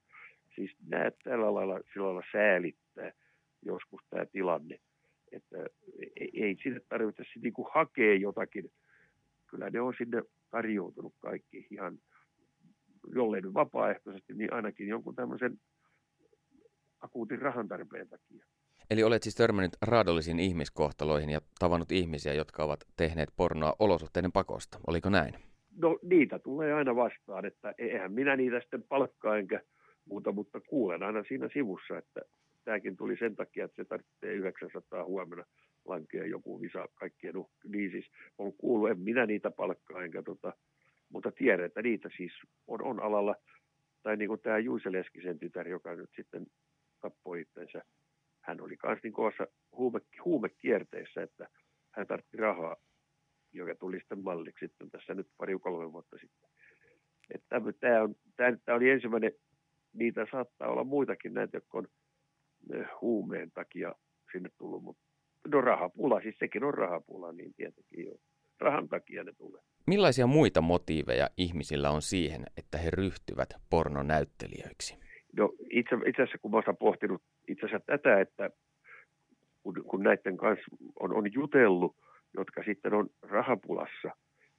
Siis nämä tällä lailla sillä lailla säälittää joskus tämä tilanne, että ei sinne tarvitse niin kuin hakea jotakin. Kyllä ne on sinne tarjoutunut kaikki ihan, jollei nyt vapaaehtoisesti, niin ainakin jonkun tämmöisen akuutin rahan tarpeen takia. Eli olet siis törmännyt raadollisiin ihmiskohtaloihin ja tavannut ihmisiä, jotka ovat tehneet pornoa olosuhteiden pakosta. Oliko näin? No niitä tulee aina vastaan, että eihän minä niitä sitten palkkaa enkä muuta, mutta kuulen aina siinä sivussa, että tämäkin tuli sen takia, että se tarvitsee 900 huomenna lankea joku visa kaikkien niin siis on kuullut, en minä niitä palkkaa enkä mutta tiedän, että niitä siis on alalla. Tai niin kuin tämä Juise Leskisen tytär, joka nyt sitten tappoi itsensä. Hän oli myös niin kovassa huumekierteessä, että hän tartti rahaa, joka tuli sitten malliksi sitten tässä nyt 3 vuotta sitten. Että tämä oli ensimmäinen, niitä saattaa olla muitakin näitä, jotka on huumeen takia sinne tullut. Mutta no rahapula, siis sekin on rahapula, niin tietenkin jo. Rahan takia ne tulee. Millaisia muita motiiveja ihmisillä on siihen, että he ryhtyvät pornonäyttelijöiksi? No itse asiassa kun mä olen pohtinut itse asiassa tätä, että kun näiden kanssa on jutellut, jotka sitten on rahapulassa,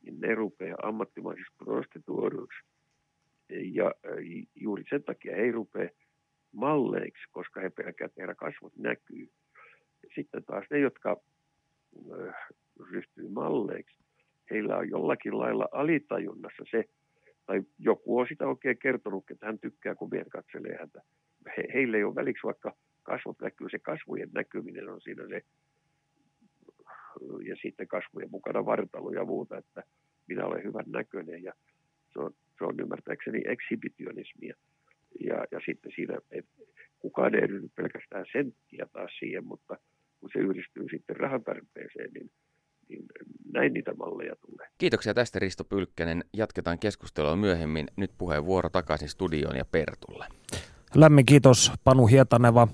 niin ne rupeaa ammattimaisiksi prostituoiduiksi. Ja juuri sen takia he rupeaa malleiksi, koska he pelkäävät, että heidän kasvot näkyy. Sitten taas ne, jotka ryhtyy malleiksi, heillä on jollakin lailla alitajunnassa se, tai joku on sitä oikein kertonut, että hän tykkää, kun miehet katselee häntä. Heille ei ole väliksi, vaikka kasvot näkyy, se kasvojen näkyminen on siinä se, ja sitten kasvojen mukana vartalo ja muuta, että minä olen hyvän näköinen, ja se on ymmärtääkseni exhibitionismia. Ja sitten siinä, kukaan ei ryhdy pelkästään senttiä taas siihen, mutta kun se yhdistyy sitten rahan tarpeeseen, niin näin niitä malleja tulee. Kiitoksia tästä Risto Pylkkänen. Jatketaan keskustelua myöhemmin. Nyt puheenvuoro takaisin studioon ja Pertulle. Lämmin kiitos Panu Hietaneva.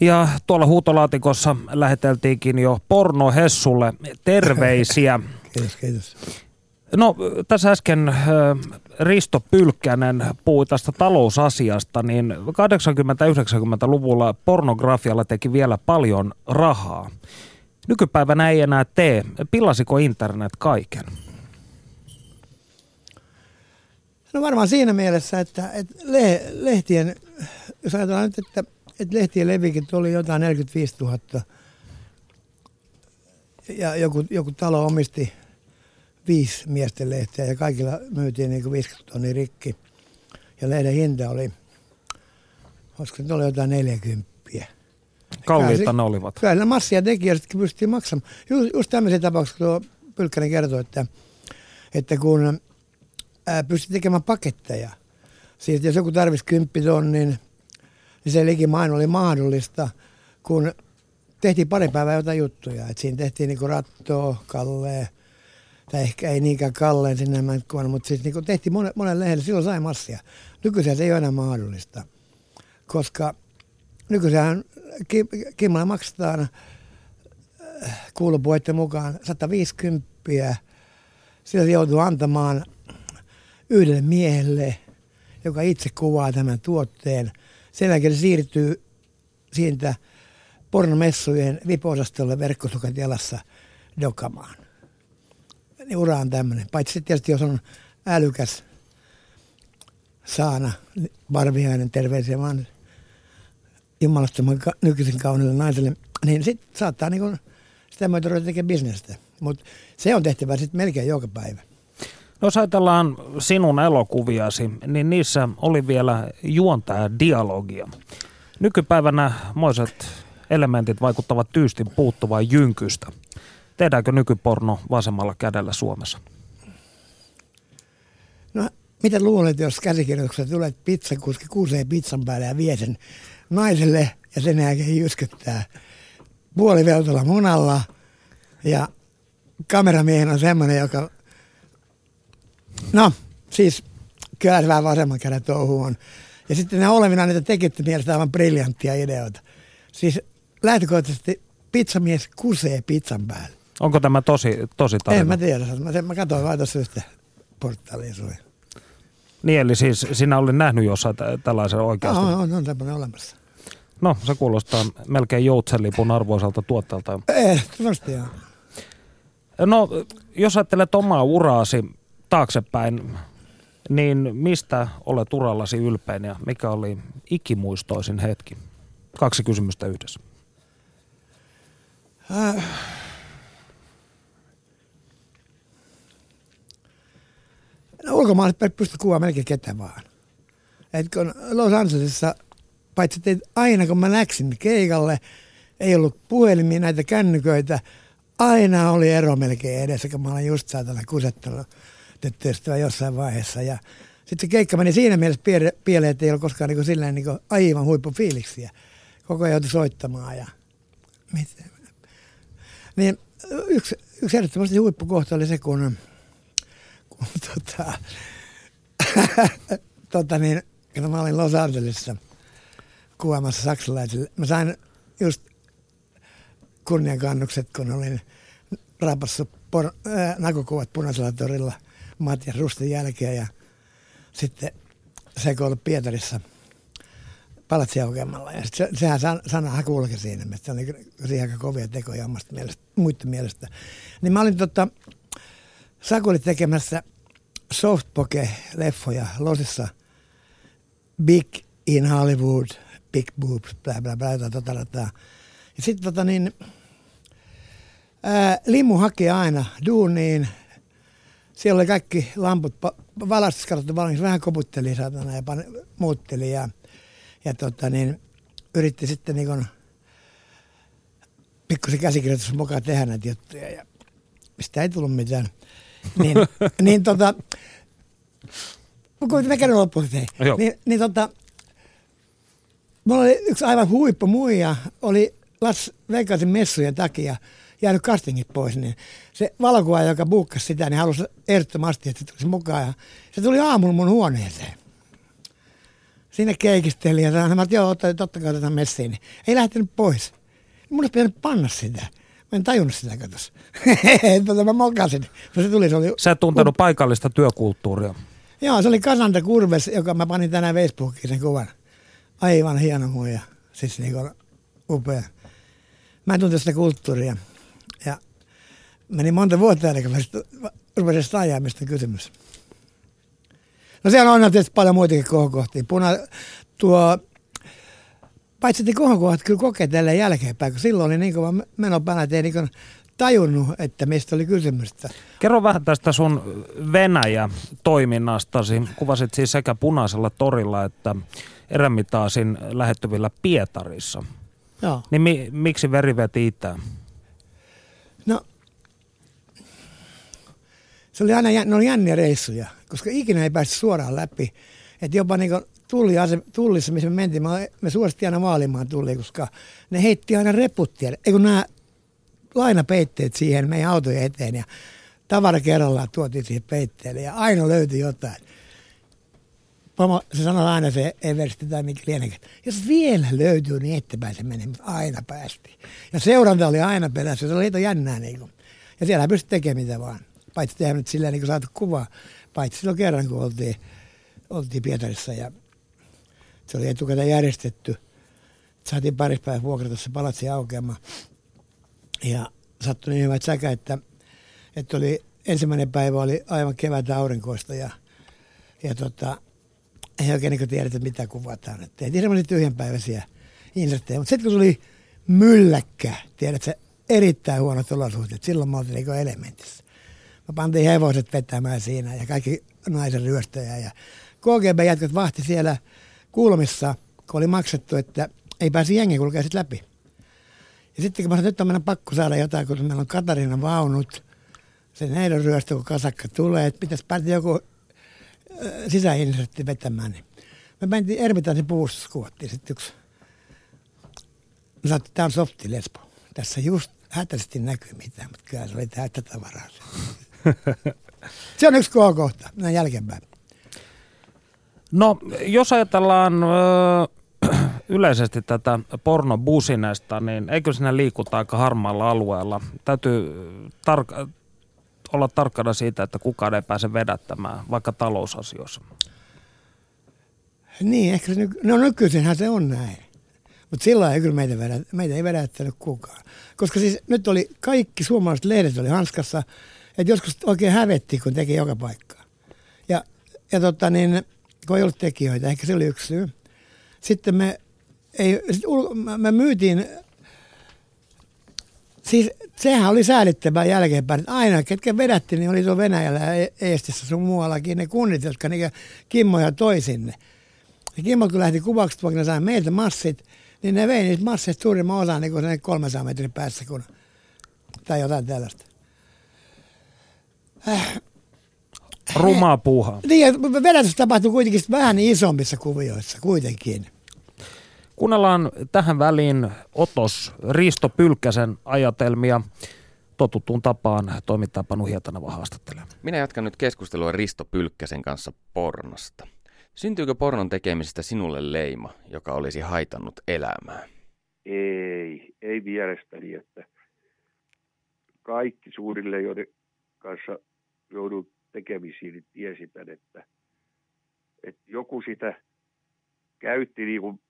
Ja tuolla huutolaatikossa läheteltiinkin jo pornohessulle terveisiä. Kiitos. No tässä äsken Risto Pylkkänen puhui tästä talousasiasta, niin 80-90-luvulla pornografialla teki vielä paljon rahaa. Nykypäivänä ei enää tee. Pillasiko internet kaiken? No varmaan siinä mielessä, että lehtien, jos ajatellaan nyt, että lehtien levikit oli jotain 45 000 ja joku talo omisti 5 miesten lehteä ja kaikilla myytiin niin kuin 50 tonnia rikki. Ja lehden hinta oli, olisiko nyt oli jotain 40. Kalliita ne olivat. Kyllä ne massia tekijöistä pystyy maksamaan. Just tämmöisiä tapauksia, kun tuo Pylkkänen kertoi, että kun pystyy tekemään paketteja, siis jos joku tarvitsi 10 000, niin se likimain oli mahdollista, kun tehtiin pari päivää jotain juttuja. Et siinä tehtiin niinku Rattoa, Kalleen, tai ehkä ei niinkään Kalleen sinne mä en kuvannut, mutta siis niinku tehtiin monen lehdelle, silloin sai massia. Nykyisellä se ei ole enää mahdollista, koska nykyisellä Kimmalla maksetaan kuulupuheiden mukaan 150. Sillä se joutuu antamaan yhdelle miehelle, joka itse kuvaa tämän tuotteen. Sen jälkeen se siirtyy siitä pornomessujen VIP-osastolle verkkosukat jalassa dokamaan. Niin ura on tämmöinen. Paitsi tietysti jos on älykäs saana, Varviainen, terveisiä vaan jumalattoman nykyisen kaunille naiselle, niin sitten saattaa niinku sitä myötä ruveta tekemään bisnestä. Mutta se on tehtävä sitten melkein joka päivä. No jos ajatellaan sinun elokuviasi, niin niissä oli vielä juontaa dialogia. Nykypäivänä moiset elementit vaikuttavat tyystin puuttuvaan jynkystä. Tehdäänkö nykyporno vasemmalla kädellä Suomessa? No mitä luulet, jos käsikirjoituksessa tulet pizzakuski kuuseen pizzan päälle ja vie sen naiselle ja sen jälkeen jyskyttää puoliveltolla munalla ja kameramiehen on semmoinen, joka... No, siis kyllä se vähän vasemman käden touhu on. Ja sitten nämä olevina niitä tekitte mielestäni aivan briljanttia ideoita. Siis lähtökohtaisesti pizzamies kusee pizzan päälle. Onko tämä tosi tarina? En mä tiedä. Mä katsoin vain tuossa yhtä portaalia sulle. Niin, eli siis sinä olin nähnyt jossain tällaisen oikeasti. No, on tämmöinen olemassa. No, se kuulostaa melkein joutsenlipun arvoiselta tuotteelta. Varmasti joo. No, jos ajattelet omaa uraasi taaksepäin, niin mistä olet urallasi ylpein ja mikä oli ikimuistoisin hetki? 2 kysymystä yhdessä. No, ulkomailla pystyi kuvaamaan melkein ketä vaan. Et kun Los Angelesissa, paitsi että aina kun mä läksin keikalle, ei ollut puhelimia näitä kännyköitä, aina oli ero melkein edessä, kun mä olin just saatana kusettanut tyttöystävä jossain vaiheessa. Ja sitten se keikka meni siinä mielessä pieleen, että ei ollut koskaan niin kuin silleen niin kuin aivan huippufiiliksiä. Koko ajan joutui soittamaan ja... Niin yksi erittäin huippukohta oli se, kun kun mä olin Los Angelesissa kuvaamassa saksalaisille. Mä sain just kunniankannukset, kun olin rapassut nakokuvat Punaisella torilla Mathias Rustin jälkeen ja sitten sekoillut Pietarissa palatsiaukemmalla. Ja sitten sehän sana kulki siinä, että se oli siihen aika kovia tekoja omasta mielestä, muiden mielestä. Niin mä olin Saku oli tekemässä softpoke-leffoja Losissa, Big in Hollywood, Big Boobs, bla bla bla, ja sitten Limu haki aina duuniin. Siellä oli kaikki lamput, valastuskatot valmiiksi, vähän koputteli satana ja muutteli ja yritti sitten niin pikkusen käsikirjoitus mukaan tehdä näitä juttuja ja mistä ei tullut mitään. Mä käyn loppuun tein. Mulla oli yksi aivan huippu muija, oli Las Vegasin messujen takia jäänyt castingit pois, niin se valokuvaaja, joka buukkasi sitä, niin halusi ehdottomasti, että se tulisi mukaan. Ja se tuli aamulla mun huoneeseen. Sinne keikisteli ja sanoi, että joo, totta kai otetaan messiin. Ei lähtenyt pois. Mun olisi pitänyt panna sitä. Mä en tajunnut sitä, katos. Mä mokasin. Se tuli, se oli... Sä et tuntenut paikallista työkulttuuria. Joo, se oli Kasanda Kurves, joka mä panin tänään Facebookiin sen kuvan. Aivan hieno muija. Siis niin kuin upea. Mä en tuntenut sitä kulttuuria. Ja meni monta vuotta ennen kuin mä rupesin sitä ajaamista kysymys. No siellä on tietysti paljon muitakin kohokohtia. Paitsi että kohokohdat kyllä kokee tälleen jälkeenpäin, kun silloin oli niin kova menopänä, että ei niin tajunnut, että mistä oli kysymystä. Kerro vähän tästä sun Venäjä-toiminnastasi. Kuvasit siis sekä Punaisella torilla että Erämitaasin lähettyvillä Pietarissa. Joo. Niin miksi veri veti itään? No, se oli aina oli jänniä reissuja, koska ikinä ei päässyt suoraan läpi. Että jopa niin kuin tullissa, missä me mentiin, me suosittiin aina vaalimaan tulliin, koska ne heitti aina reput tielle. Ei kun nämä lainapeitteet siihen meidän autojen eteen ja tavara kerrallaan tuotiin siihen peitteelle ja aina löytyi jotain. Pomo, se sanoi aina se eversti tai minkä lienekä. Jos vielä löytyy, niin eteenpäin se meni, mutta aina päästiin. Ja seuranta oli aina perässä, se oli liito jännää niin kuin. Ja siellä pystyi tekemään mitä vaan. Paitsi tehdä nyt silleen niin kuin saatu kuvaa. Paitsi silloin kerran, kun oltiin Pietarissa ja se oli etukäteen järjestetty. Saatiin parissa päivä vuokrata se palatsi aukeamaan. Ja sattui niin hyvä säkä, että oli, ensimmäinen päivä oli aivan kevätä aurinkoista. Ei oikein niin tiedetä, mitä kuvataan. Tehtiin semmoisia tyhjänpäiväisiä inserttejä. Mutta sitten kun tuli mylläkkä, tiedätkö, erittäin huonot olosuhteet. Silloin me oltiin niin elementissä. Me pantiin hevoset vetämään siinä ja kaikki naisen ryöstöjä. Ja KGB-jätkät vahti siellä kulmissa, kun oli maksettu, että ei pääsi jengi kulkea sitten läpi. Ja sitten kun mä sanoin, että nyt on meidän pakko saada jotain, kun meillä on Katarinan vaunut, sen heidän ryöstö, kun kasakka tulee, että pitäisi päästä joku sisäinsertti vetämään. Niin. Me mentiin Ermitaasin puvustossa, kuvattiin sitten yksi. Me sanottiin, että tämä on softi lesbo. Tässä just hätäisesti näkyy mitään, mutta kyllä se oli täyttä tavaraa. Se on yksi kohokohta, näin jälkeenpäin. No, jos ajatellaan yleisesti tätä pornobusinesta, niin eikö siinä liikuta aika harmaalla alueella? Täytyy olla tarkkana siitä, että kukaan ei pääse vedättämään, vaikka talousasioissa. Niin, ehkä nykyisinhän se on näin. Mutta silloin ei kyllä meitä ei vedättänyt kukaan. Koska siis nyt oli kaikki suomalaiset lehdet oli hanskassa, että joskus oikein hävettiin, kun teki joka paikkaa. Ja kun ei ollut tekijöitä, ehkä se oli yksi syy. Sitten me myytiin, siis sehän oli säälittävää jälkeenpäin, että aina ketkä vedätti, niin oli tuo Venäjällä ja Eestissä sun muuallakin ne kunnit, jotka niitä kimmoja toi sinne. Ja kimmot kun lähti kuvaukset, vaikka ne sai meiltä massit, niin ne vei niistä masseista suurimman osan niin kuin 300 metrin päässä tai jotain tällaista. Rumaa puuhaa. Niin, vedätys tapahtuu kuitenkin vähän isommissa kuvioissa kuitenkin. Kuunnellaan tähän väliin otos Risto Pylkkäsen ajatelmia. Totuttuun tapaan toimittaja Panu Hietaneva haastattelee. Minä jatkan nyt keskustelua Risto Pylkkäsen kanssa pornosta. Syntyykö pornon tekemisestä sinulle leima, joka olisi haitannut elämää? Ei mielestäni, että kaikki suurille, joiden kanssa joudun tekemisiin, niin tiesitän, että joku sitä käytti, niin kuin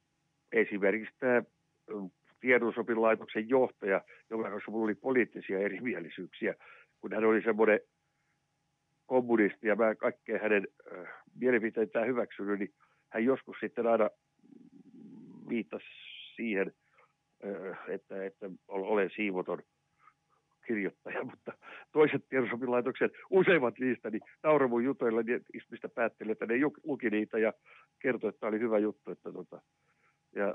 esimerkiksi tämä tiedonsopilaitoksen johtaja, jonka kanssa minulla oli poliittisia erimielisyyksiä, kun hän oli semmoinen kommunisti ja mä kaikkea hänen mielipiteitään hyväksynyt, niin hän joskus sitten aina viittasi siihen, että olen siivoton kirjoittaja, mutta toiset tiedosopilaitoksen useimmat niistä, niin nauramun jutoilla, niin mistä päättelin, että ne luki niitä ja kertoi, että oli hyvä juttu, että ja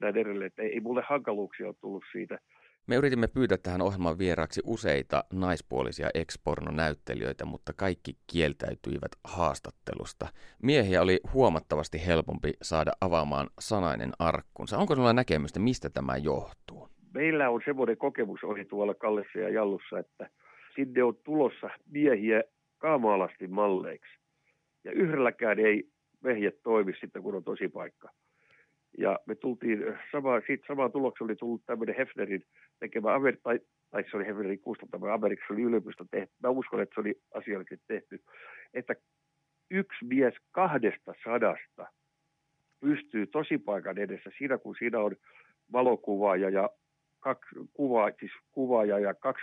näin edelleen, että ei mulle hankaluuksia ole tullut siitä. Me yritimme pyytää tähän ohjelman vieraaksi useita naispuolisia ex-pornonäyttelijöitä, mutta kaikki kieltäytyivät haastattelusta. Miehiä oli huomattavasti helpompi saada avaamaan sanainen arkkunsa. Onko sinulla näkemystä, mistä tämä johtuu? Meillä on semmoinen kokemus oli tuolla Kallessa ja Jallussa, että sinne on tulossa miehiä kaamalasti malleiksi. Ja yhdelläkään ei vehje toimi sitten, kun on tosi paikka. Ja me tultiin, siitä samaan tulokseen oli tullut tämmöinen Hefnerin tekemä, tai tai se oli Hefnerin kustantama, Amerikassa oli yliopisto tehty, mä uskon, että se oli asiallisesti tehty, että yksi mies 200 pystyy tosipaikan edessä siinä, kun siinä on valokuvaaja ja kaksi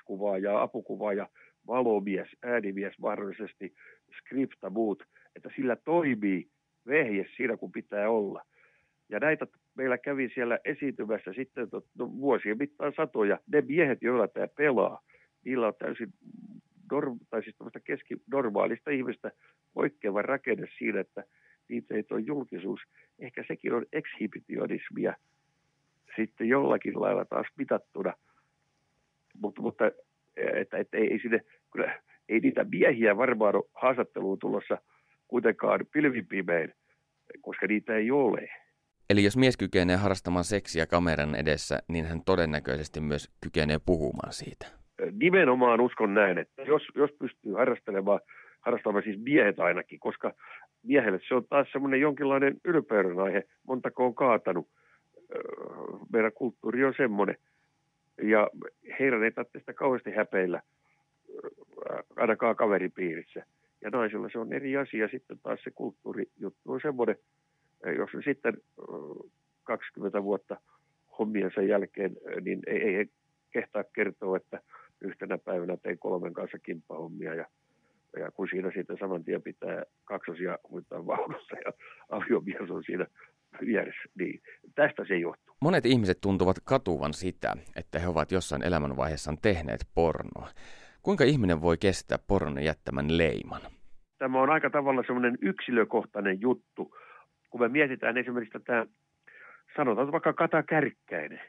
kuvaajaa, apukuvaaja, valomies, äänimies mahdollisesti, skripta muut, että sillä toimii vehje siinä, kun pitää olla. Ja näitä meillä kävi siellä esiintymässä sitten vuosien mittaan satoja. Ne miehet, joilla tämä pelaa, niillä on täysin normaalista ihmistä poikkeava rakenne siinä, että niitä ei ole julkisuus. Ehkä sekin on ekshibitionismia sitten jollakin lailla taas mitattuna, mutta että ei sinne, kyllä, ei niitä miehiä varmaan ole haastatteluun tulossa kuitenkaan pilvipimein, koska niitä ei ole. Eli jos mies kykenee harrastamaan seksiä kameran edessä, niin hän todennäköisesti myös kykenee puhumaan siitä. Nimenomaan uskon näin, että jos pystyy harrastamaan siis miehet ainakin, koska miehelle se on taas semmoinen jonkinlainen ylpeyden aihe, montako on kaatanut. Meidän kulttuuri on semmoinen, ja heidän ei tarvitse sitä kauheasti häpeillä, ainakaan kaveripiirissä. Ja naisilla se on eri asia, sitten taas se kulttuurijuttu on semmoinen, jos sitten 20 vuotta hommiensa jälkeen, niin ei he kehtaa kertoa, että yhtenä päivänä tein 3 kanssa kimppahommia, ja kun siinä sitten saman tien pitää kaksosia huitaa vaunussa, ja aviomies on siinä vieressä, niin tästä se johtuu. Monet ihmiset tuntuvat katuvan sitä, että he ovat jossain elämänvaiheessaan tehneet pornoa. Kuinka ihminen voi kestää pornon jättämän leiman? Tämä on aika tavalla semmoinen yksilökohtainen juttu. Kun me mietitään esimerkiksi tätä, sanotaan vaikka Kata Kärkkäinen,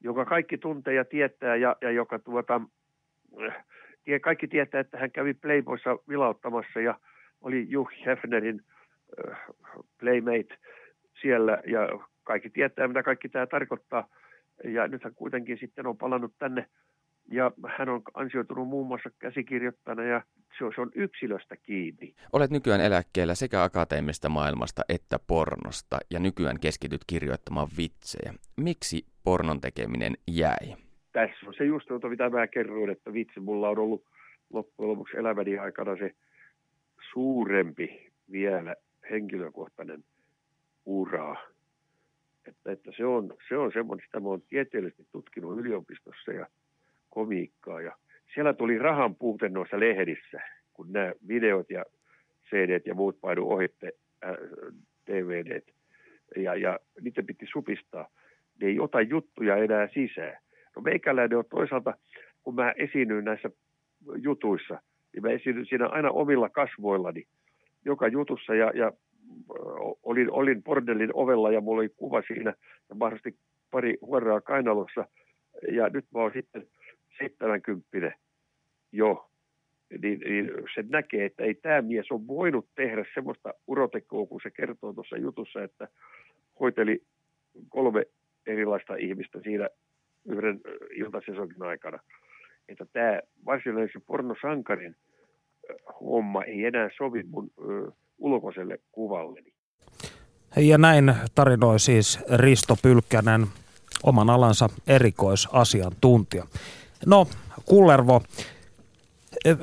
joka kaikki tuntee ja tietää, ja joka kaikki tietää, että hän kävi Playboyssa vilauttamassa ja oli Hugh Hefnerin playmate siellä, ja kaikki tietää, mitä kaikki tämä tarkoittaa, ja nythän kuitenkin sitten on palannut tänne, ja hän on ansioitunut muun muassa käsikirjoittajana, ja se on yksilöstä kiinni. Olet nykyään eläkkeellä sekä akateemisesta maailmasta että pornosta, ja nykyään keskityt kirjoittamaan vitsejä. Miksi pornon tekeminen jäi? Tässä on se just, mitä mä kerroin, että vitsi, mulla on ollut loppujen lopuksi elämäni aikana se suurempi vielä henkilökohtainen ura. Että se on semmoinen, sitä mä oon tieteellisesti tutkinut yliopistossa ja komiikkaa, ja siellä tuli rahan puute noissa lehdissä, kun nämä videot ja CD:t ja muut painu ohitte, DVD:t, ja niitä piti supistaa. Ne ei ota juttuja enää sisään. No meikäläinen on toisaalta, kun mä esiinnyin näissä jutuissa, niin mä esiinnyin siinä aina omilla kasvoillani joka jutussa, ja olin bordellin ovella, ja mulla oli kuva siinä ja mahdollisesti pari huoraa kainalossa, ja nyt mä oon sitten 70 jo, niin se näkee, että ei tämä mies ole voinut tehdä semmoista urotekoa, kun se kertoo tuossa jutussa, että hoiteli 3 erilaista ihmistä siinä yhden iltasesonkin aikana. Että tämä varsinaisen pornosankarin homma ei enää sovi mun ulkoiselle kuvalleni. Hei, ja näin tarinoi siis Risto Pylkkänen, oman alansa erikoisasiantuntija. No, Kullervo,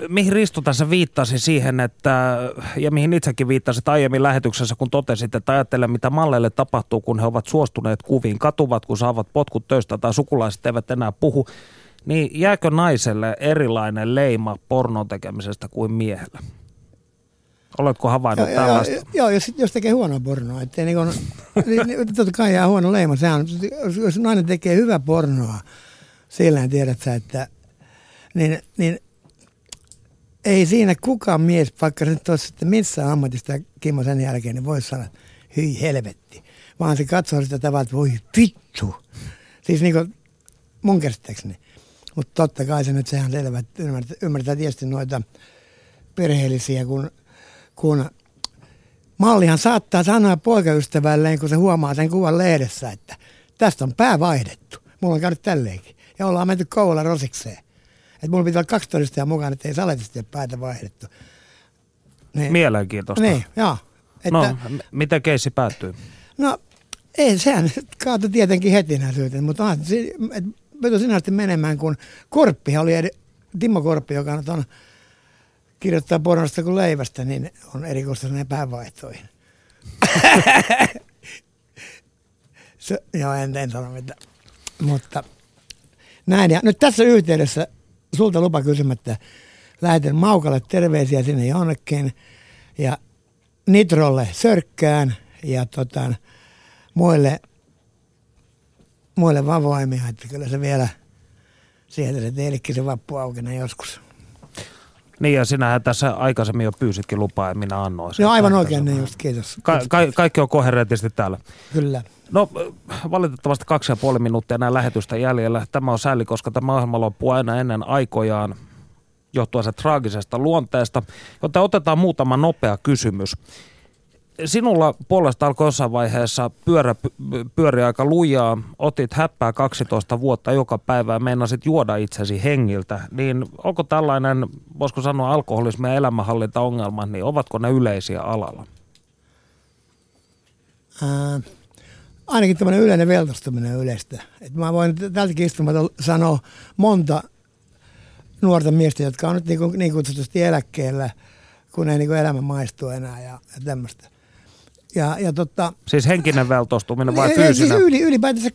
mihin Risto tässä viittasi siihen, että, ja mihin itsekin viittasit aiemmin lähetyksessä, kun totesit, että ajattele, mitä malleille tapahtuu, kun he ovat suostuneet kuviin, katuvat, kun saavat potkut töistä tai sukulaiset eivät enää puhu, niin jääkö naiselle erilainen leima pornon tekemisestä kuin miehelle? Oletko havainnut tällaista? Joo, jos tekee huonoa pornoa, ettei niin kun, niin totta kai jää huono leima. Sehän, jos nainen tekee hyvää pornoa, sillä tiedät sä, että niin ei siinä kukaan mies, vaikka nyt olisi sitten missään ammatista Kimmo sen jälkeen, niin voisi sanoa, hyi helvetti. Vaan se katsoo sitä tavalla, että voi vittu. Siis niin kuin mun käsittääkseni. Mutta totta kai se nyt sehän selvä, että ymmärtää tietysti noita perheellisiä, kun mallihan saattaa sanoa poikaystävälleen, kun se huomaa sen kuvan lehdessä, että tästä on pää vaihdettu. Mulla on käynyt tälleenkin. Ja ollaan menty koululla rosikseen. Että mulla pitää olla 2 todistajaa mukaan, ettei saletisti ole päätä vaihdettu. Niin. Mielenkiintoista. Niin, joo. Että, no, miten keissi päättyy? No, ei, sehän kaatui tietenkin heti nää syytä, mutta pötösin asti menemään, kun Korppihan oli, Timo Korppi, joka nyt on, kirjoittaa pornosta kuin leivästä, niin on erikoistunut päänvaihtoihin. Joo, en sano mitään. Mutta näin. Ja nyt tässä yhteydessä sulta lupa kysymättä lähetän Maukalle terveisiä sinne jonnekin ja Nitrolle sörkkään ja muille vavoimia, että kyllä se vielä sieltä se teillekin se vappu aukena joskus. Niin ja sinähän tässä aikaisemmin jo pyysitkin lupaa ja minä annoin sen. Joo no, aivan oikein, niin just kiitos. Kaikki on koherentisti täällä. Kyllä. No valitettavasti 2,5 minuuttia enää lähetystä jäljellä. Tämä on sääli, koska tämä ohjelma loppuu aina ennen aikojaan johtuen se traagisesta luonteesta. Joten otetaan muutama nopea kysymys. Sinulla puolesta alkoi jossain vaiheessa pyöri aika lujaa, otit häppää 12 vuotta joka päivä ja meinasit juoda itsesi hengiltä. Niin onko tällainen, voisiko sanoa alkoholismi ja elämänhallintaongelma, niin ovatko ne yleisiä alalla? Ainakin tämmöinen yleinen veltostuminen on yleistä. Et mä voin tältäkin istumalta sanoa monta nuorta miestä, jotka on nyt niin kutsutusti eläkkeellä, kun ei elämä maistu enää ja tämmöistä. Siis henkinen veltostuminen vai fyysinen? Siis ylipäätänsä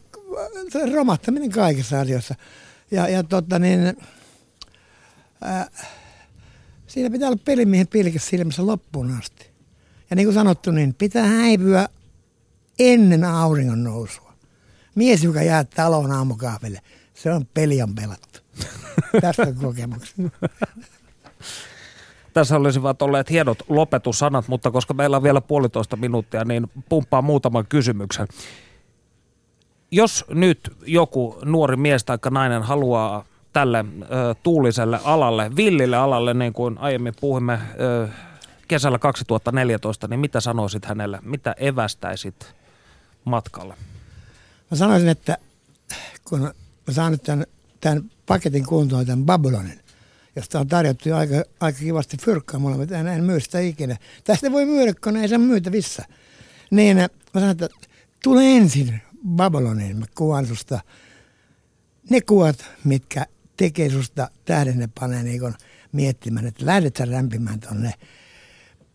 se romahtaminen kaikissa asioissa. Siinä pitää olla pelimiehen pilkessä silmässä loppuun asti. Ja niin kuin sanottu, niin pitää häipyä ennen auringon nousua. Mies, joka jää taloon aamukahville, se on pelian pelattu. Tästä on kokemuksena. Tässä olisivat olleet hienot lopetussanat, mutta koska meillä on vielä 1,5 minuuttia, niin pumppaa muutaman kysymyksen. Jos nyt joku nuori mies tai nainen haluaa tälle tuuliselle alalle, villille alalle, niin kuin aiemmin puhuimme kesällä 2014, niin mitä sanoisit hänelle? Mitä evästäisit matkalle? Mä sanoisin, että kun mä saan nyt tämän paketin kuntoon, tämän Babylonin, josta on tarjottu jo aika kivasti fyrkkaa mulle, mutta en myy sitä ikinä. Tästä voi myydä, kun ei saa myytävissä. Niin mä sanon, että tule ensin Babyloniin, mä kuvaan susta ne kuvat, mitkä tekee susta tähden, ne panee niin kun miettimään, että lähdet sä rämpimään tonne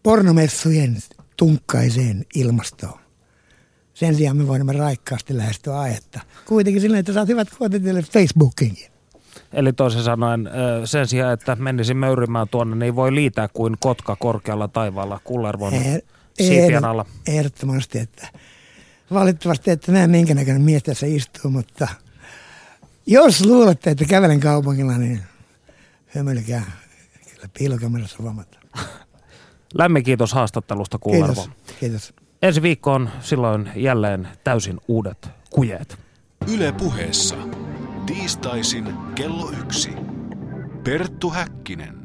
pornomessujen tunkkaiseen ilmastoon. Sen sijaan me voimme raikkaasti lähestyä aihetta. Kuitenkin silleen, että saat hyvät kuvat teille Facebookiinkin. Eli toisin sanoen sen sijaan, että menisin möyrimään tuonne, niin voi liitää kuin kotka korkealla taivaalla Kullervon siipien alla. Ehdottomasti, että valitettavasti, että näen minkä näköinen mies tässä istuu, mutta jos luulette, että kävelen kaupungilla, niin hymyilkää kyllä piilokamerassa huomatta. Lämmin kiitos haastattelusta, Kullervo. Kiitos. Ensi viikko on silloin jälleen täysin uudet kujeet. Yle Puheessa. Tiistaisin kello 1. Perttu Häkkinen.